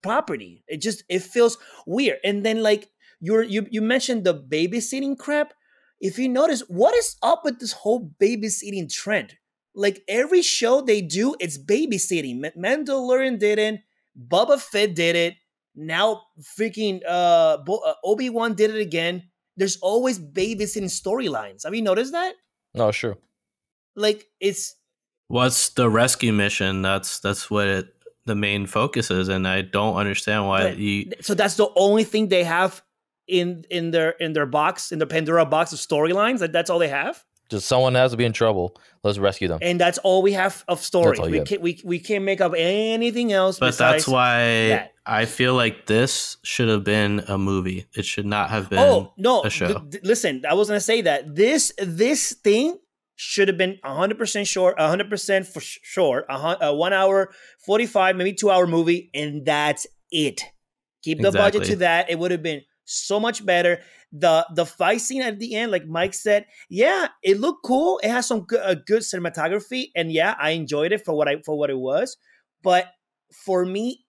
property. It feels weird. And then like you mentioned the babysitting crap. If you notice, what is up with this whole babysitting trend? Like every show they do, it's babysitting. Mandalorian did it, Boba Fett did it, now freaking Obi-Wan did it again. There's always babysitting storylines. Have you noticed that? No, sure. Like it's what's the rescue mission? That's what the main focus is, and I don't understand why. So that's the only thing they have in their box, in the Pandora box of storylines. That's all they have. Just someone has to be in trouble. Let's rescue them, and that's all we have of story. We can't make up anything else. But that's why I feel like this should have been a movie. It should not have been. Oh no! A show. Listen, I was gonna say that this thing should have been 100% short, 100% for sure, a 1 hour 45, maybe 2 hour movie, and that's it. Keep the budget to that. It would have been so much better. The fight scene at the end, like Mike said, yeah, it looked cool. It has some good cinematography, and yeah, I enjoyed it for what it was. But for me,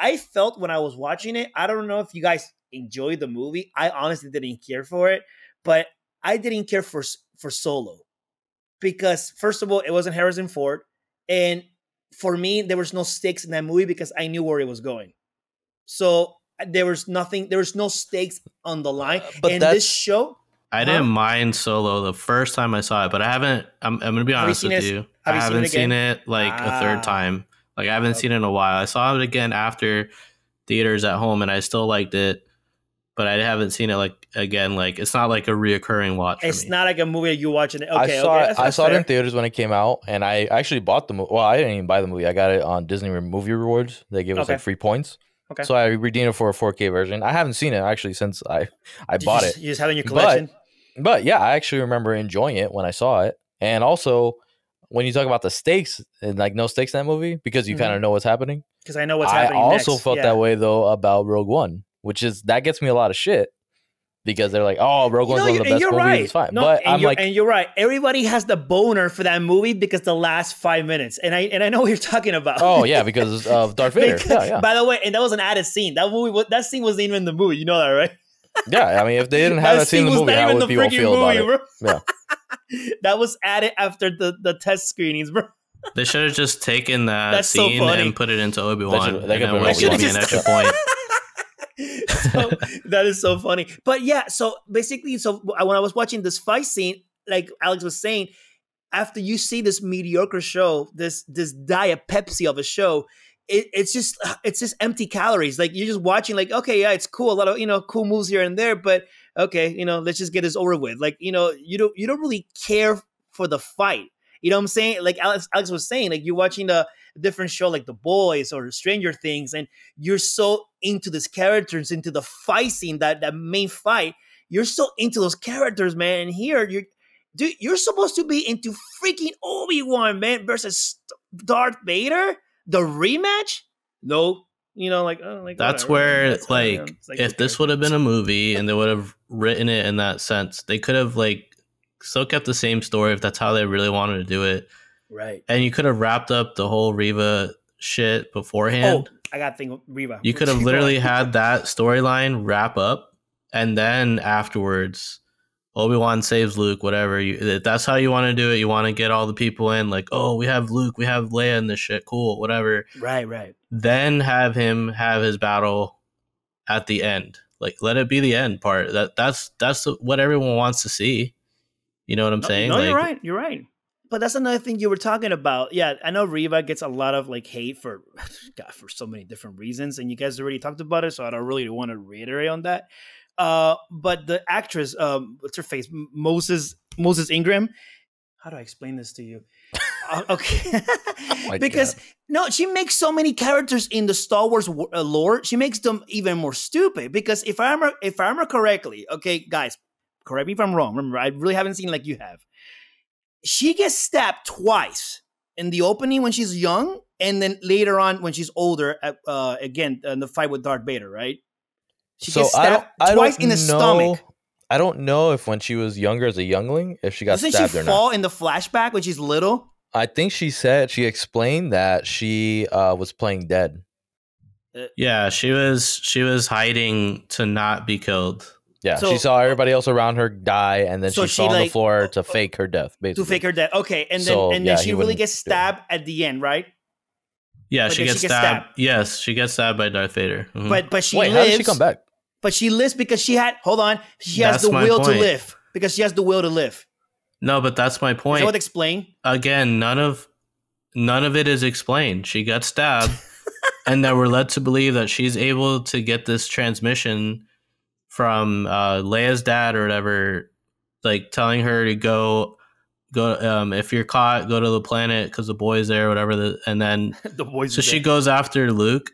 I felt when I was watching it. I don't know if you guys enjoyed the movie. I honestly didn't care for it, but I didn't care for Solo. Because first of all, it wasn't Harrison Ford, and for me, there was no stakes in that movie because I knew where it was going. So there was nothing. There was no stakes on the line. But in this show, I didn't mind Solo the first time I saw it, but I haven't. I'm gonna be honest with you. I haven't seen it like a third time. Like I haven't seen it in a while. I saw it again after theaters at home, and I still liked it. But I haven't seen it like again. Like it's not like a reoccurring watch. It's not like a movie that you watch it. Okay, I saw it in theaters when it came out, and I actually bought the movie. Well, I didn't even buy the movie. I got it on Disney Movie Rewards. They gave us like free points. Okay. So I redeemed it for a 4K version. I haven't seen it actually since I bought it. You just have it in your collection. But yeah, I actually remember enjoying it when I saw it, and also when you talk about the stakes and like no stakes in that movie because you kind of know what's happening. Because I know what's happening. I also felt that way though about Rogue One. Which is that gets me a lot of shit because they're like, "Oh, Rogue One's one of the best movies." Right. It's fine, but I'm like, and you're right. Everybody has the boner for that movie because the last 5 minutes, and I know what you're talking about. Oh yeah, because of Darth Vader. By the way, and that was an added scene. That scene wasn't even in the movie. You know that, right? Yeah, I mean, if they didn't have that scene in the movie, how would people feel about it? Yeah, that was added after the test screenings, bro. They should have just taken that scene and put it into Obi-Wan. That would have been an extra point. So that is so funny, but yeah. So basically, when I was watching this fight scene, like Alex was saying, after you see this mediocre show, this Diet Pepsi of a show, it's just empty calories. Like, you're just watching, like, okay, yeah, it's cool, a lot of, you know, cool moves here and there, but okay, you know, let's just get this over with. Like, you know, you don't really care for the fight. You know what I'm saying? Like Alex was saying, like, you're watching a different show like The Boys or Stranger Things, and you're so into these characters, into the fight scene, that main fight. You're so into those characters, man. And here you're supposed to be into freaking Obi-Wan, man, versus Darth Vader. The rematch? Nope. You know, like, oh, like that's where, that's like if this would have been a movie and they would have written it in that sense, they could have like still kept the same story if that's how they really wanted to do it. Right. And you could have wrapped up the whole Reva shit beforehand. Oh, I got to think of Reva. You could have literally had that storyline wrap up, and then afterwards, Obi-Wan saves Luke, whatever. If that's how you want to do it, you want to get all the people in, like, oh, we have Luke, we have Leia in this shit, cool, whatever. Right, right. Then have him have his battle at the end. Like, let it be the end part. That's what everyone wants to see. You know what I'm saying? No, like, you're right. But that's another thing you were talking about. Yeah, I know Reva gets a lot of, like, hate for, God, for so many different reasons, and you guys already talked about it, so I don't really want to reiterate on that. But the actress, what's her face? Moses Ingram. How do I explain this to you? Okay. Because God. No, she makes so many characters in the Star Wars lore. She makes them even more stupid, because if I remember correctly, okay, guys, correct me if I'm wrong. Remember, I really haven't seen like you have. She gets stabbed twice in the opening when she's young, and then later on when she's older, again, in the fight with Darth Vader, right? She so gets I twice in the stomach. I don't know if when she was younger as a youngling, if she got stabbed or not. Doesn't she fall in the flashback when she's little? I think she explained that she was playing dead. Yeah, she was hiding to not be killed. Yeah, so she saw everybody else around her die, and then so she fell on the floor to fake her death, basically. To fake her death, okay. And then, so, and then she really gets stabbed at the end, right? Yeah, she gets stabbed. Yes, she gets stabbed by Darth Vader. Mm-hmm. But she lives. Wait, how did she come back? But she lives because she had, hold on, she has the will to live. Because she has the will to live. No, but that's my point. Is that what explain? Again, none of it is explained. She got stabbed, and then we're led to believe that she's able to get this transmission from Leia's dad or whatever, like telling her to go. If you're caught, go to the planet because the boy's there, whatever. And then the boy's so there. She goes after Luke.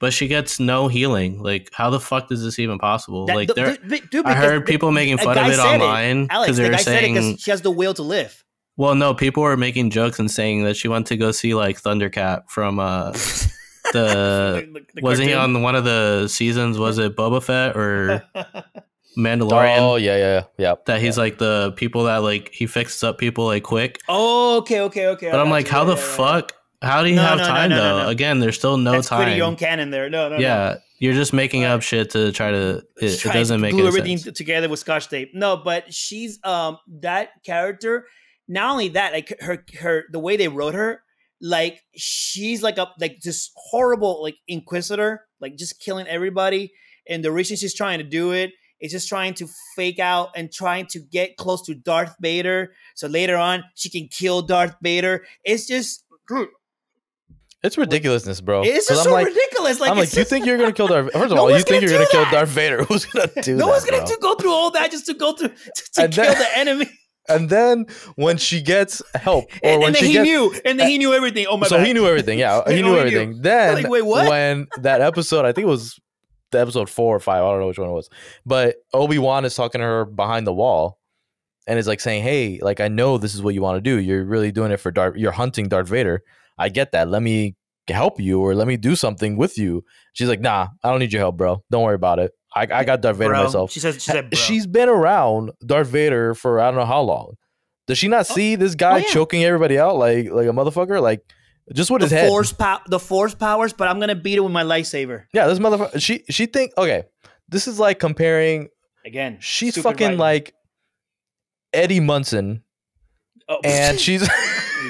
But she gets no healing. Like, how the fuck is this even possible? Like, dude, I heard people making fun of it online because they were saying she has the will to live. Well, no, people were making jokes and saying that she went to go see like Thundercat from the wasn't he on one of the seasons? Was it Boba Fett or Mandalorian? Oh yeah. That he's like the people that like he fixes up people like quick. Oh okay. But I'm like, how the fuck? How do you have time though? No. Again, there's still no time. That's pretty young canon there. No. Yeah, you're just making up shit to try to. It doesn't make any sense. Glue everything together with scotch tape. No, but she's that character. Not only that, like her the way they wrote her, like she's like a like this horrible like inquisitor, like just killing everybody. And the reason she's trying to do it is just trying to fake out and trying to get close to Darth Vader, so later on she can kill Darth Vader. It's just. It's ridiculousness, bro. It's just so ridiculous. Like, I'm like, you think you're going to kill Darth Vader? First of all, you think you're going to kill Darth Vader. Who's going to do that? No one's going to go through all that just to go through to kill the enemy. And then when she gets help, or when she gets, and then he knew everything. Oh my god! So he knew everything. Yeah, he knew everything. Then like, wait, what? When that episode, I think it was the episode 4 or 5. I don't know which one it was, but Obi-Wan is talking to her behind the wall. And is like saying, hey, like, I know this is what you want to do. You're really doing it for you're hunting Darth Vader. I get that. Let me help you, or let me do something with you. She's like, nah, I don't need your help, bro. Don't worry about it. I got Darth Vader myself. She said, bro. She's been around Darth Vader for I don't know how long. Does she not see this guy choking everybody out like a motherfucker? Like, just with his head. The force powers, but I'm going to beat it with my lightsaber. Yeah, this motherfucker. She think, okay, this is like comparing. Again. She's fucking writing. Like Eddie Munson. Oh. And she's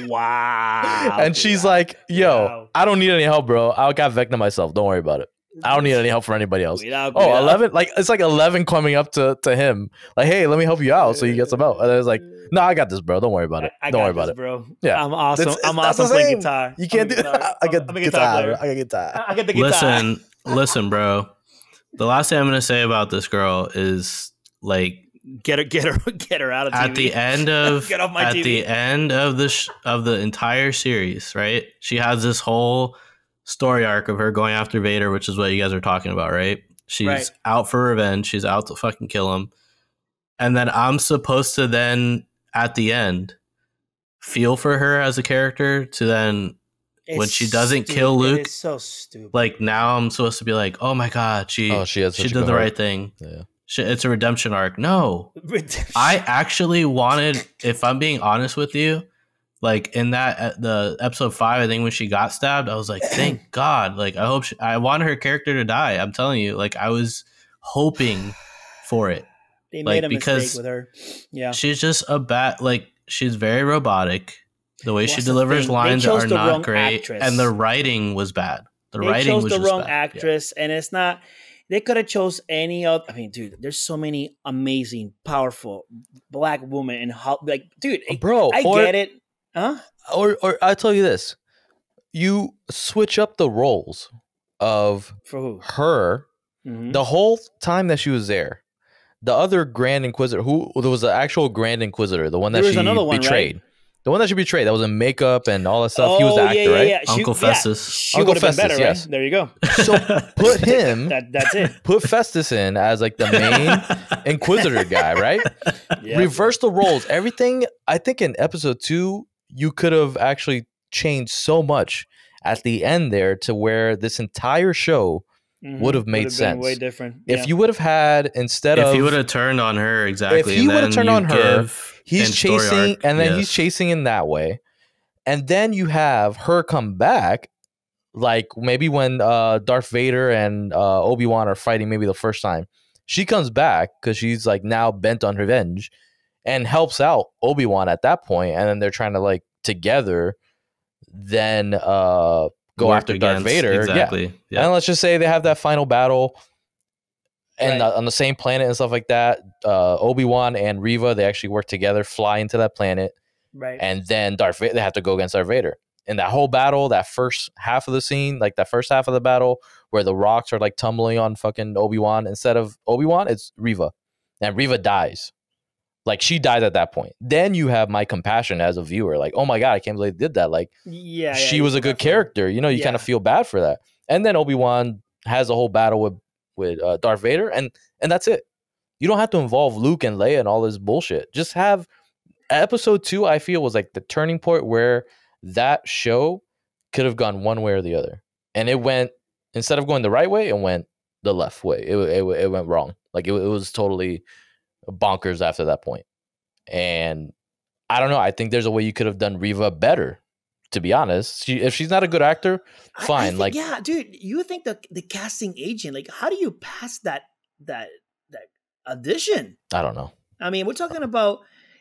wow. And she's like, yo, wow. I don't need any help, bro. I got Vecna myself. Don't worry about it. I don't need any help from anybody else. Oh, 11, like it's like 11 coming up to him, like, hey, let me help you out, so you get some help. And I was like, no, I got this, bro. Don't worry about it. Don't worry about it, bro. Yeah, I'm awesome. I'm awesome playing guitar. You can't do that. I got guitar. I got guitar. I got the guitar. Listen, bro. The last thing I'm gonna say about this girl is like, get her out of TV. At the end of get off my TV. The end of the entire series, right? She has this whole story arc of her going after Vader, which is what you guys are talking about, right? She's right. out for revenge. She's out to fucking kill him. And then I'm supposed to then, at the end, feel for her as a character to then, it's when she doesn't kill Luke. It's so stupid. Like, now I'm supposed to be like, oh my God, she did the right thing. Yeah. It's a redemption arc. No. Redemption. I actually wanted, if I'm being honest with you, like in the episode 5, I think when she got stabbed, I was like, thank God. Like, I hope I want her character to die. I'm telling you, like, I was hoping for it. They like, made a mistake with her. Yeah. She's just she's very robotic. The way she delivers lines are not great. Actress. And the writing was bad. They chose the wrong actress. Yeah. And it's not, they could have chose any other. I mean, dude, there's so many amazing, powerful black women in Hollywood. Like, dude, bro, get it. Huh? Or I tell you this, you switch up the roles of her the whole time that she was there. The other Grand Inquisitor, there was an actual Grand Inquisitor, the one that she betrayed. Right? The one that she betrayed, that was in makeup and all that stuff. Oh, he was the actor, right? Uncle Festus. Yeah, Uncle Festus, better, yes. Right? There you go. So put him. That's it. Put Festus in as like the main Inquisitor guy, right? Yep. Reverse the roles. Everything, I think in episode 2, you could have actually changed so much at the end there to where this entire show would have made sense. Way different. If you would have had, if you would have turned on her, exactly. If he would have turned on her, he's chasing, and then he's chasing in that way. And then you have her come back, like maybe when Darth Vader and Obi-Wan are fighting maybe the first time. She comes back because she's like now bent on revenge and helps out Obi-Wan at that point. And then they're trying to like together then go after Darth Vader. Exactly. Yeah. Yeah. And let's just say they have that final battle and on the same planet and stuff like that. Obi-Wan and Reva, they actually work together, fly into that planet. Right. And then Darth Vader, they have to go against Darth Vader. And that whole battle, that first half of the scene, like that first half of the battle where the rocks are like tumbling on fucking Obi-Wan, instead of Obi-Wan, it's Reva. And Reva dies. Like, she dies at that point. Then you have my compassion as a viewer. Like, oh my God, I can't believe they did that. Like, she was a good character. You know, you kind of feel bad for that. And then Obi-Wan has a whole battle with Darth Vader, and that's it. You don't have to involve Luke and Leia and all this bullshit. Just have episode 2, I feel, was like the turning point where that show could have gone one way or the other. And it went, instead of going the right way, it went the left way. It went wrong. Like, it was totally bonkers after that point. And I don't know, I think there's a way you could have done Reva better, to be honest. If she's not a good actor, fine. I think, like, yeah, dude, you think the casting agent, like, how do you pass that audition? I don't know. I mean, we're talking about,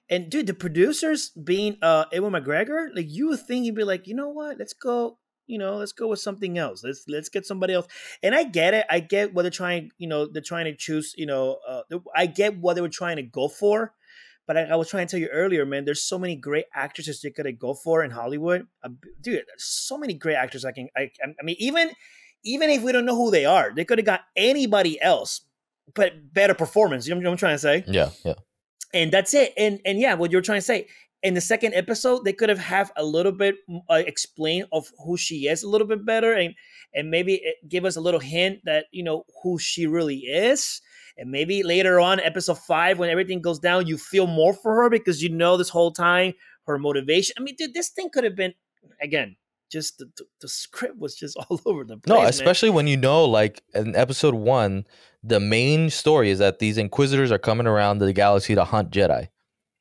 and dude, the producers being Ewan McGregor, like, you would think he'd be like, you know what, let's go with something else. Let's get somebody else. And I get it. I get what they're trying, they're trying to choose, I get what they were trying to go for. But I was trying to tell you earlier, man, there's so many great actresses you could go for in Hollywood. Dude, there's so many great actors I mean, even if we don't know who they are, they could have got anybody else, but better performance. You know what I'm trying to say? Yeah, yeah. And that's it. And yeah, what you're trying to say. In the second episode, they could have a little bit explain of who she is a little bit better, and maybe give us a little hint that, who she really is. And maybe later on, episode 5, when everything goes down, you feel more for her because this whole time her motivation. I mean, dude, this thing could have been, again, just the script was just all over the place. No, especially when like in episode 1, the main story is that these Inquisitors are coming around the galaxy to hunt Jedi.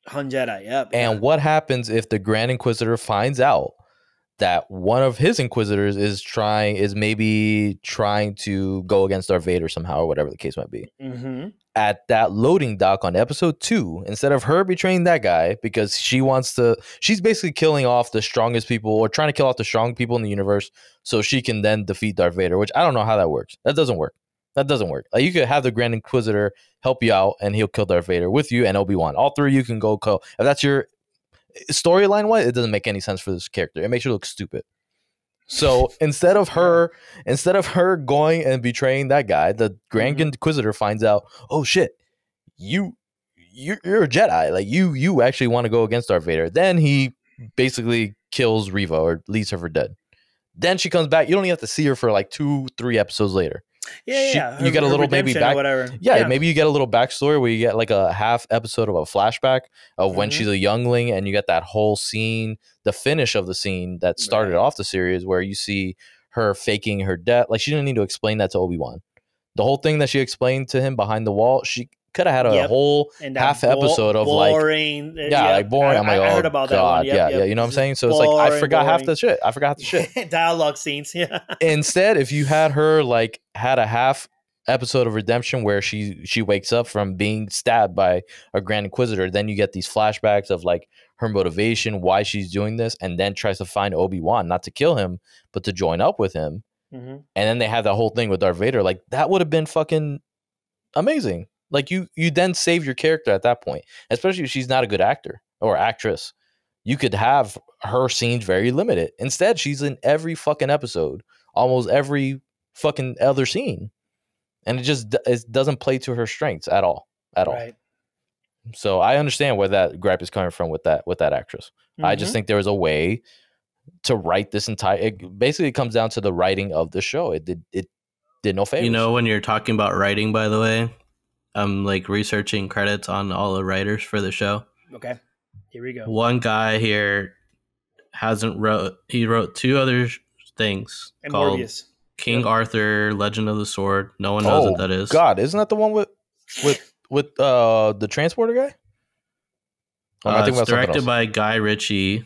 Hunt Jedi, yep. And what happens if the Grand Inquisitor finds out that one of his Inquisitors is maybe trying to go against Darth Vader somehow, or whatever the case might be. Mm-hmm. At that loading dock on episode 2, instead of her betraying that guy, because she's basically killing off the strongest people, or trying to kill off the strong people in the universe so she can then defeat Darth Vader, which I don't know how that works. That doesn't work. Like, you could have the Grand Inquisitor help you out and he'll kill Darth Vader with you and Obi-Wan. All three you can go kill. If that's your storyline, wise, it doesn't make any sense for this character. It makes her look stupid. So instead of her going and betraying that guy, the Grand Inquisitor finds out, oh shit, you're a Jedi. Like you actually want to go against Darth Vader. Then he basically kills Reva, or leaves her for dead. Then she comes back. You don't even have to see her for like 2-3 episodes later. You get a little maybe back. Maybe you get a little backstory where you get like a half episode of a flashback of when she's a youngling, and you get that whole scene, the finish of the scene that started off the series, where you see her faking her death. Like, she didn't need to explain that to Obi-Wan. The whole thing that she explained to him behind the wall, she could have had a whole half episode of boring. Boring. I'm like, I heard about that one. Yeah. You know what I'm saying? So it's like, I forgot half the shit. Dialogue scenes. Yeah. Instead, if you had her like had a half episode of redemption where she wakes up from being stabbed by a Grand Inquisitor, then you get these flashbacks of like her motivation, why she's doing this, and then tries to find Obi-Wan, not to kill him, but to join up with him. Mm-hmm. And then they have that whole thing with Darth Vader. Like, that would have been fucking amazing. Like, you then save your character at that point, especially if she's not a good actor or actress. You could have her scenes very limited. Instead, she's in every fucking episode, almost every fucking other scene. And it doesn't play to her strengths at all. Right. So I understand where that gripe is coming from with that actress. Mm-hmm. I just think there was a way to write this entire... It basically comes down to the writing of the show. It did no favors. You know, when you're talking about writing, by the way, I'm like researching credits on all the writers for the show. Okay, here we go. One guy here wrote two other things and called Morbius. King Arthur, Legend of the Sword. No one knows what that is. God, isn't that the one with the transporter guy? It's directed by Guy Ritchie.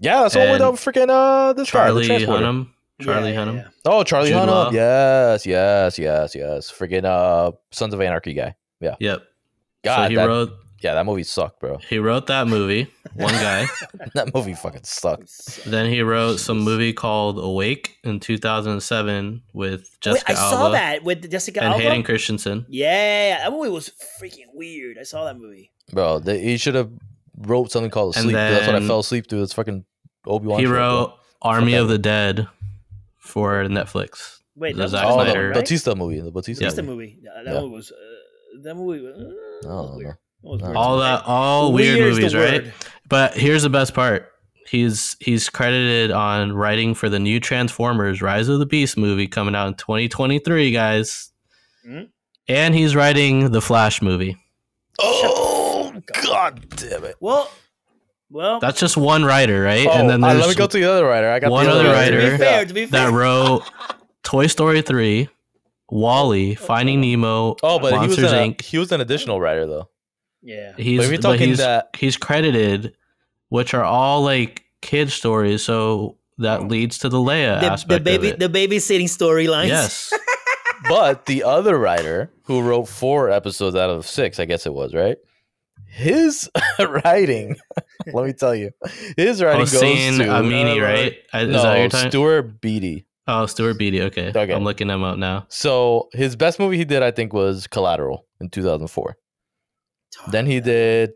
Yeah, that's all with freaking this Charlie guy, Hunnam. Charlie Hunnam. Yeah. Oh, Charlie Hunnam. Law. Yes. Friggin' Sons of Anarchy guy. Yeah. Yep. God, so that movie sucked, bro. He wrote that movie. One guy. That movie fucking sucked. Then he wrote some movie called Awake in 2007 with Jessica Alba. I saw that with Jessica Alba. And Hayden Christensen. Yeah, that movie was freaking weird. I saw that movie. Bro, he should have wrote something called Asleep. That's what I fell asleep to. It's fucking Obi-Wan. He wrote Army of the Dead. For Netflix. Wait, that was the Batista movie. The Batista movie. Yeah, that movie was... that movie was weird. All weird movies, right? But here's the best part. He's credited on writing for the new Transformers Rise of the Beast movie coming out in 2023, guys. Mm-hmm. And he's writing the Flash movie. Oh, God damn it. Well, that's just one writer, right? Oh, and then let me go to the other writer. I got one other writer that wrote Toy Story 3, WALL-E, Finding Nemo. Oh, but Monsters, Inc. He was an additional writer, though. Yeah, he's credited, which are all like kid stories. So that leads to the Leia aspect of it. The babysitting storylines. Yes, but the other writer who wrote 4 episodes out of 6, I guess it was, right? His writing, let me tell you, his writing goes to Amini, right? Stuart Beattie. Oh, Stuart Beattie. Okay. I'm looking him up now. So his best movie he did, I think, was Collateral in 2004. Then he did,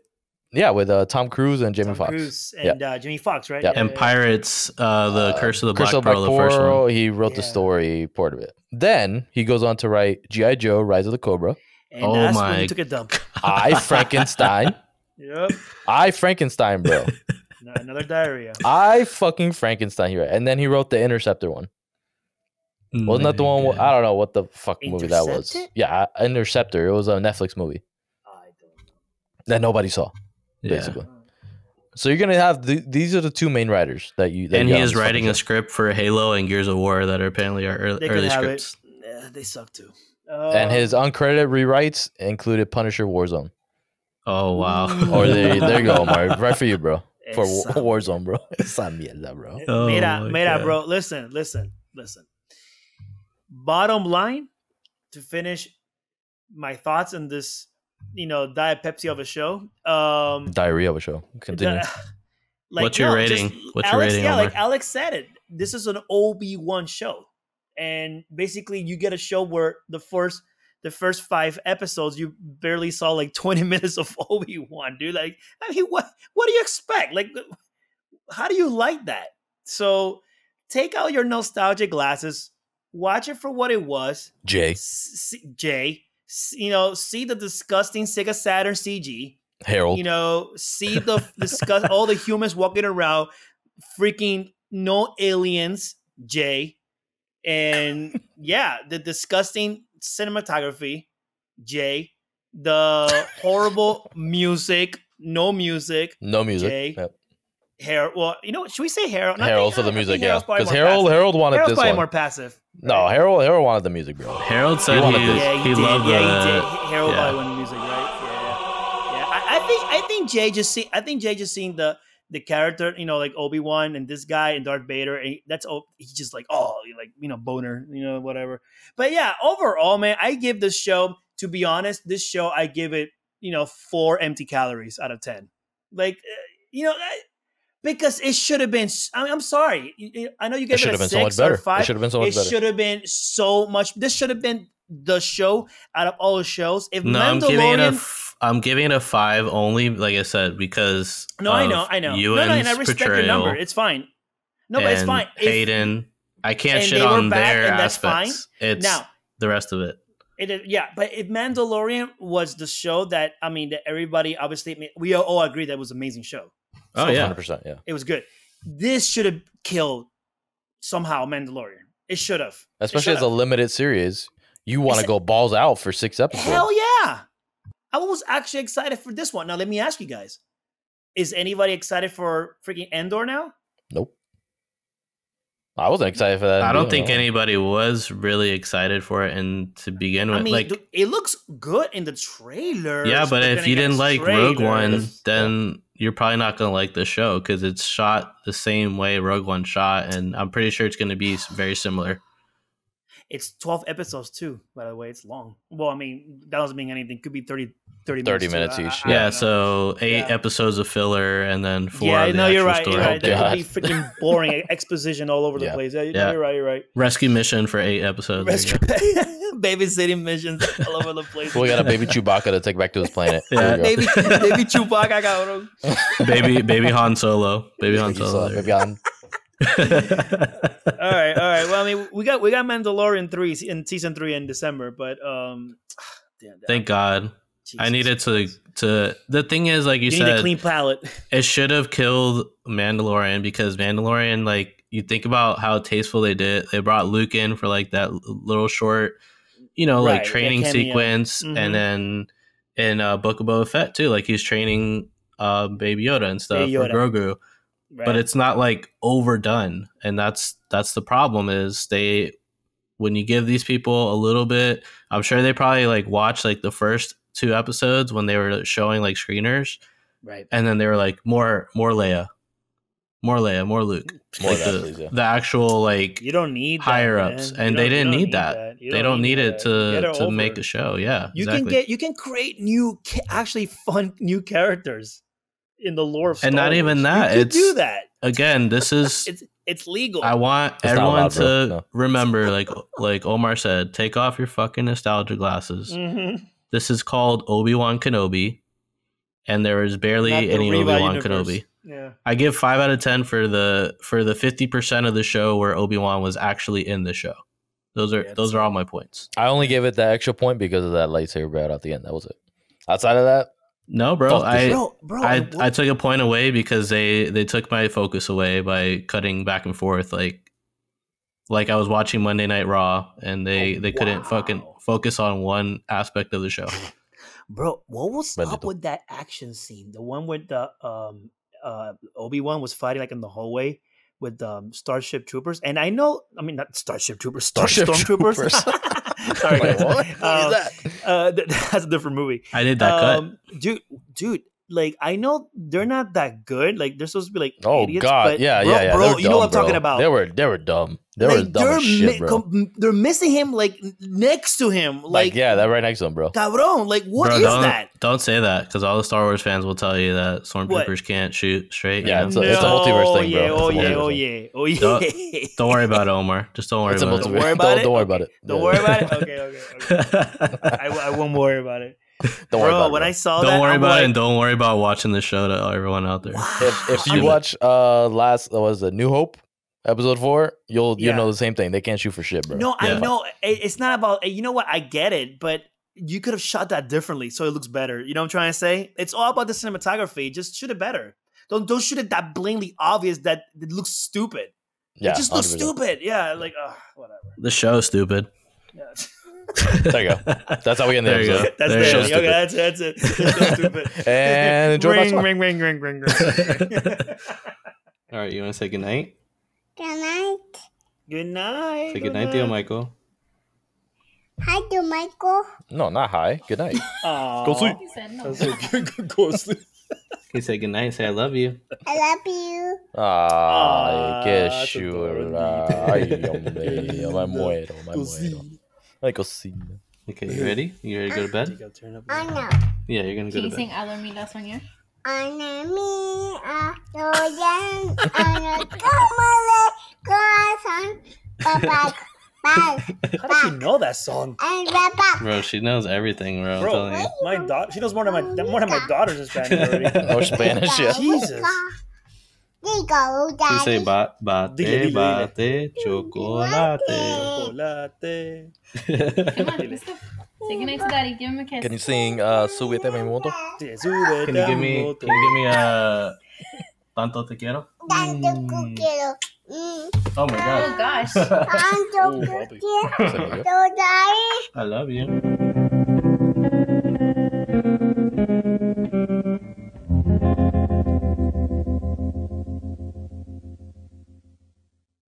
with Tom Cruise and Jamie Foxx. Jamie Foxx, right? Yeah. And Pirates, the Curse of the Black Pearl, the first one. He wrote the story part of it. Then he goes on to write G.I. Joe, Rise of the Cobra. And that's when he took a dump. I, Frankenstein. Yep. I, Frankenstein, bro. Another diarrhea. I fucking Frankenstein. Here. And then he wrote the Interceptor one. Wasn't that the one? I don't know what the fuck movie that was. Yeah, Interceptor. It was a Netflix movie. I don't know. That nobody saw, basically. Yeah. So you're going to have... these are the two main writers that you... and he is writing a script for Halo and Gears of War that are apparently our early scripts. Yeah, they suck too. And his uncredited rewrites included Punisher, Warzone. Oh, wow. There you go, Omar. Right for you, bro. for Warzone, bro. Esa mierda, bro. Oh, mira, God. Bro. Listen. Bottom line, to finish my thoughts on this, Diet Pepsi of a show. Diarrhea of a show. Continue. What's your rating? Yeah, like Alex said it. This is an Obi-Wan show. And basically you get a show where the first 5 episodes, you barely saw like 20 minutes of Obi-Wan, dude. Like, I mean, what do you expect? Like, how do you like that? So take out your nostalgia glasses, watch it for what it was. See the disgusting Sega Saturn CG. Harold. See the disgust, all the humans walking around, freaking no aliens, Jay. And yeah, the disgusting cinematography, Jay. The horrible music, no music. Jay. Yep. Harold. Well, should we say Harold? Harold for the music, yeah. Because Harold wanted Harold's this one. Harold's probably more passive. Right? No, Harold wanted the music, bro. Harold said he loved it. Yeah, he did. Harold probably wanted the music, right? I think Jay just seen the character, like Obi-Wan and this guy and Darth Vader, and he's just like, oh, like, boner, whatever. But yeah, overall, man, I give this show, to be honest, I give it, 4 empty calories out of 10. Like, because it should have been, I'm sorry. I know you gave it a 6 or 5. It should have been so much better. It should have been so much. This should have been the show out of all the shows. I'm giving it a 5 only, like I said, because I know. Ewan's and I respect your number. It's fine. No, but it's fine. Hayden, I can't shit on their aspects. Fine. It's now, the rest of it. But if Mandalorian was the show that everybody obviously, we all agree that it was an amazing show. So, 100%, yeah. It was good. This should have killed somehow Mandalorian. It should have. Especially as a limited series. You want to go balls out for 6 episodes. Hell yeah. I was actually excited for this one. Now, let me ask you guys. Is anybody excited for freaking Andor now? Nope. I wasn't excited for that. I don't think anybody was really excited for it and to begin with. I mean, it looks good in the trailer. Yeah, but if you didn't like Rogue One, then you're probably not going to like the show because it's shot the same way Rogue One shot, and I'm pretty sure it's going to be very similar. It's 12 episodes too, by the way. It's long. Well, that doesn't mean anything. Could be 30 minutes too. Each. So 8 episodes of filler and then 4 of the actual story. Yeah, you're right. That could be freaking boring. Exposition all over the place. Yeah. You're right. Rescue mission for 8 episodes. Babysitting missions all over the place. We got a baby Chewbacca to take back to his planet. Yeah. Baby Chewbacca. Baby Han Solo. Baby Han Solo. Baby Han. All right. Well, we got Mandalorian 3 in season 3 in December, but damn, thank God. Jesus, I needed to. The thing is, like you said, need a clean palette. It should have killed Mandalorian because Mandalorian, like you think about how tasteful they did. They brought Luke in for like that little short, like training sequence, and then in Book of Boba Fett too, like he's training Baby Yoda and stuff, Baby Yoda. For Grogu. Right. But it's not like overdone, and that's the problem. Is when you give these people a little bit, I'm sure they probably like watched like the first 2 episodes when they were showing like screeners, right? And then they were like more Leia, more Luke, more like the actual like you don't need higher ups, and they didn't need that. They don't need it to make a show. Yeah, you can create actually fun new characters. In the lore of Star Wars. And not even that. You do that again. This is it's legal. I want everyone to remember, like Omar said, take off your fucking nostalgia glasses. Mm-hmm. This is called Obi-Wan Kenobi, and there is barely any Obi-Wan Kenobi. Yeah, I give 5 out of 10 for the 50% of the show where Obi-Wan was actually in the show. Those are all my points. I only gave it that extra point because of that lightsaber battle at the end. That was it. Outside of that. No, bro. I took a point away because they took my focus away by cutting back and forth. Like I was watching Monday Night Raw, and they couldn't fucking focus on one aspect of the show. Bro, what was up with that action scene? The one with the Obi-Wan was fighting like in the hallway with Starship Troopers, and not Starship Troopers, Stormtroopers. Sorry, guys. What is that? That's a different movie. I did that cut. Dude, like, I know they're not that good. Like, they're supposed to be like, oh idiots, god, but yeah. Bro, you know what I'm talking about? They were dumb. They like, were dumb as shit, bro. They're missing him, like next to him, like yeah, that right next to him, bro. Cabrón, like what bro, is don't, that? Don't say that, because all the Star Wars fans will tell you that stormtroopers can't shoot straight. Yeah, it's a multiverse thing, bro. Oh yeah. Don't worry about it, Omar. Just don't worry about it. Don't worry about it. Don't worry about it. Don't worry about it. Okay. I won't worry about it. Don't worry about it. When I saw that, don't worry about it, and don't worry about watching the show to everyone out there. If you watch New Hope episode 4, you'll know the same thing. They can't shoot for shit, bro. No, I know it's not about. You know what? I get it, but you could have shot that differently so it looks better. You know what I'm trying to say? It's all about the cinematography. Just shoot it better. Don't shoot it that blatantly obvious that it looks stupid. Yeah, it just looks 100%. Stupid. Yeah, like whatever. The show's stupid. Yeah. There you go. That's how we end the episode. That's it. That's stupid. And enjoy. Ring. All right, you want to say goodnight? Good night. Say goodnight to Michael. Hi to Michael. No, not hi. Good night. Go sleep. He said no. Go sleep. He said good night. Say I love you. I love you. Ay, qué chula. Ay, hombre. Me muero. Like a scene. Okay, you ready? You ready to go to bed? Oh no. Yeah, you're gonna go to bed. Can you sing "Ala mi la soñé"? Ala mi la soñé. Ala como le corazón. Bye. How does she know that song? Bro, she knows everything, bro. I'm telling you. My daughter, she knows more than my daughters in Spanish already. Oh, Spanish, yeah. Jesus. She say bate, chocolate. Come on, say goodnight to Daddy. Give him a kiss. Can you sing "Súbete mi moto"? Can you give me "Tanto te quiero"? Oh my God! Oh gosh! Tanto te quiero, Daddy. I love you.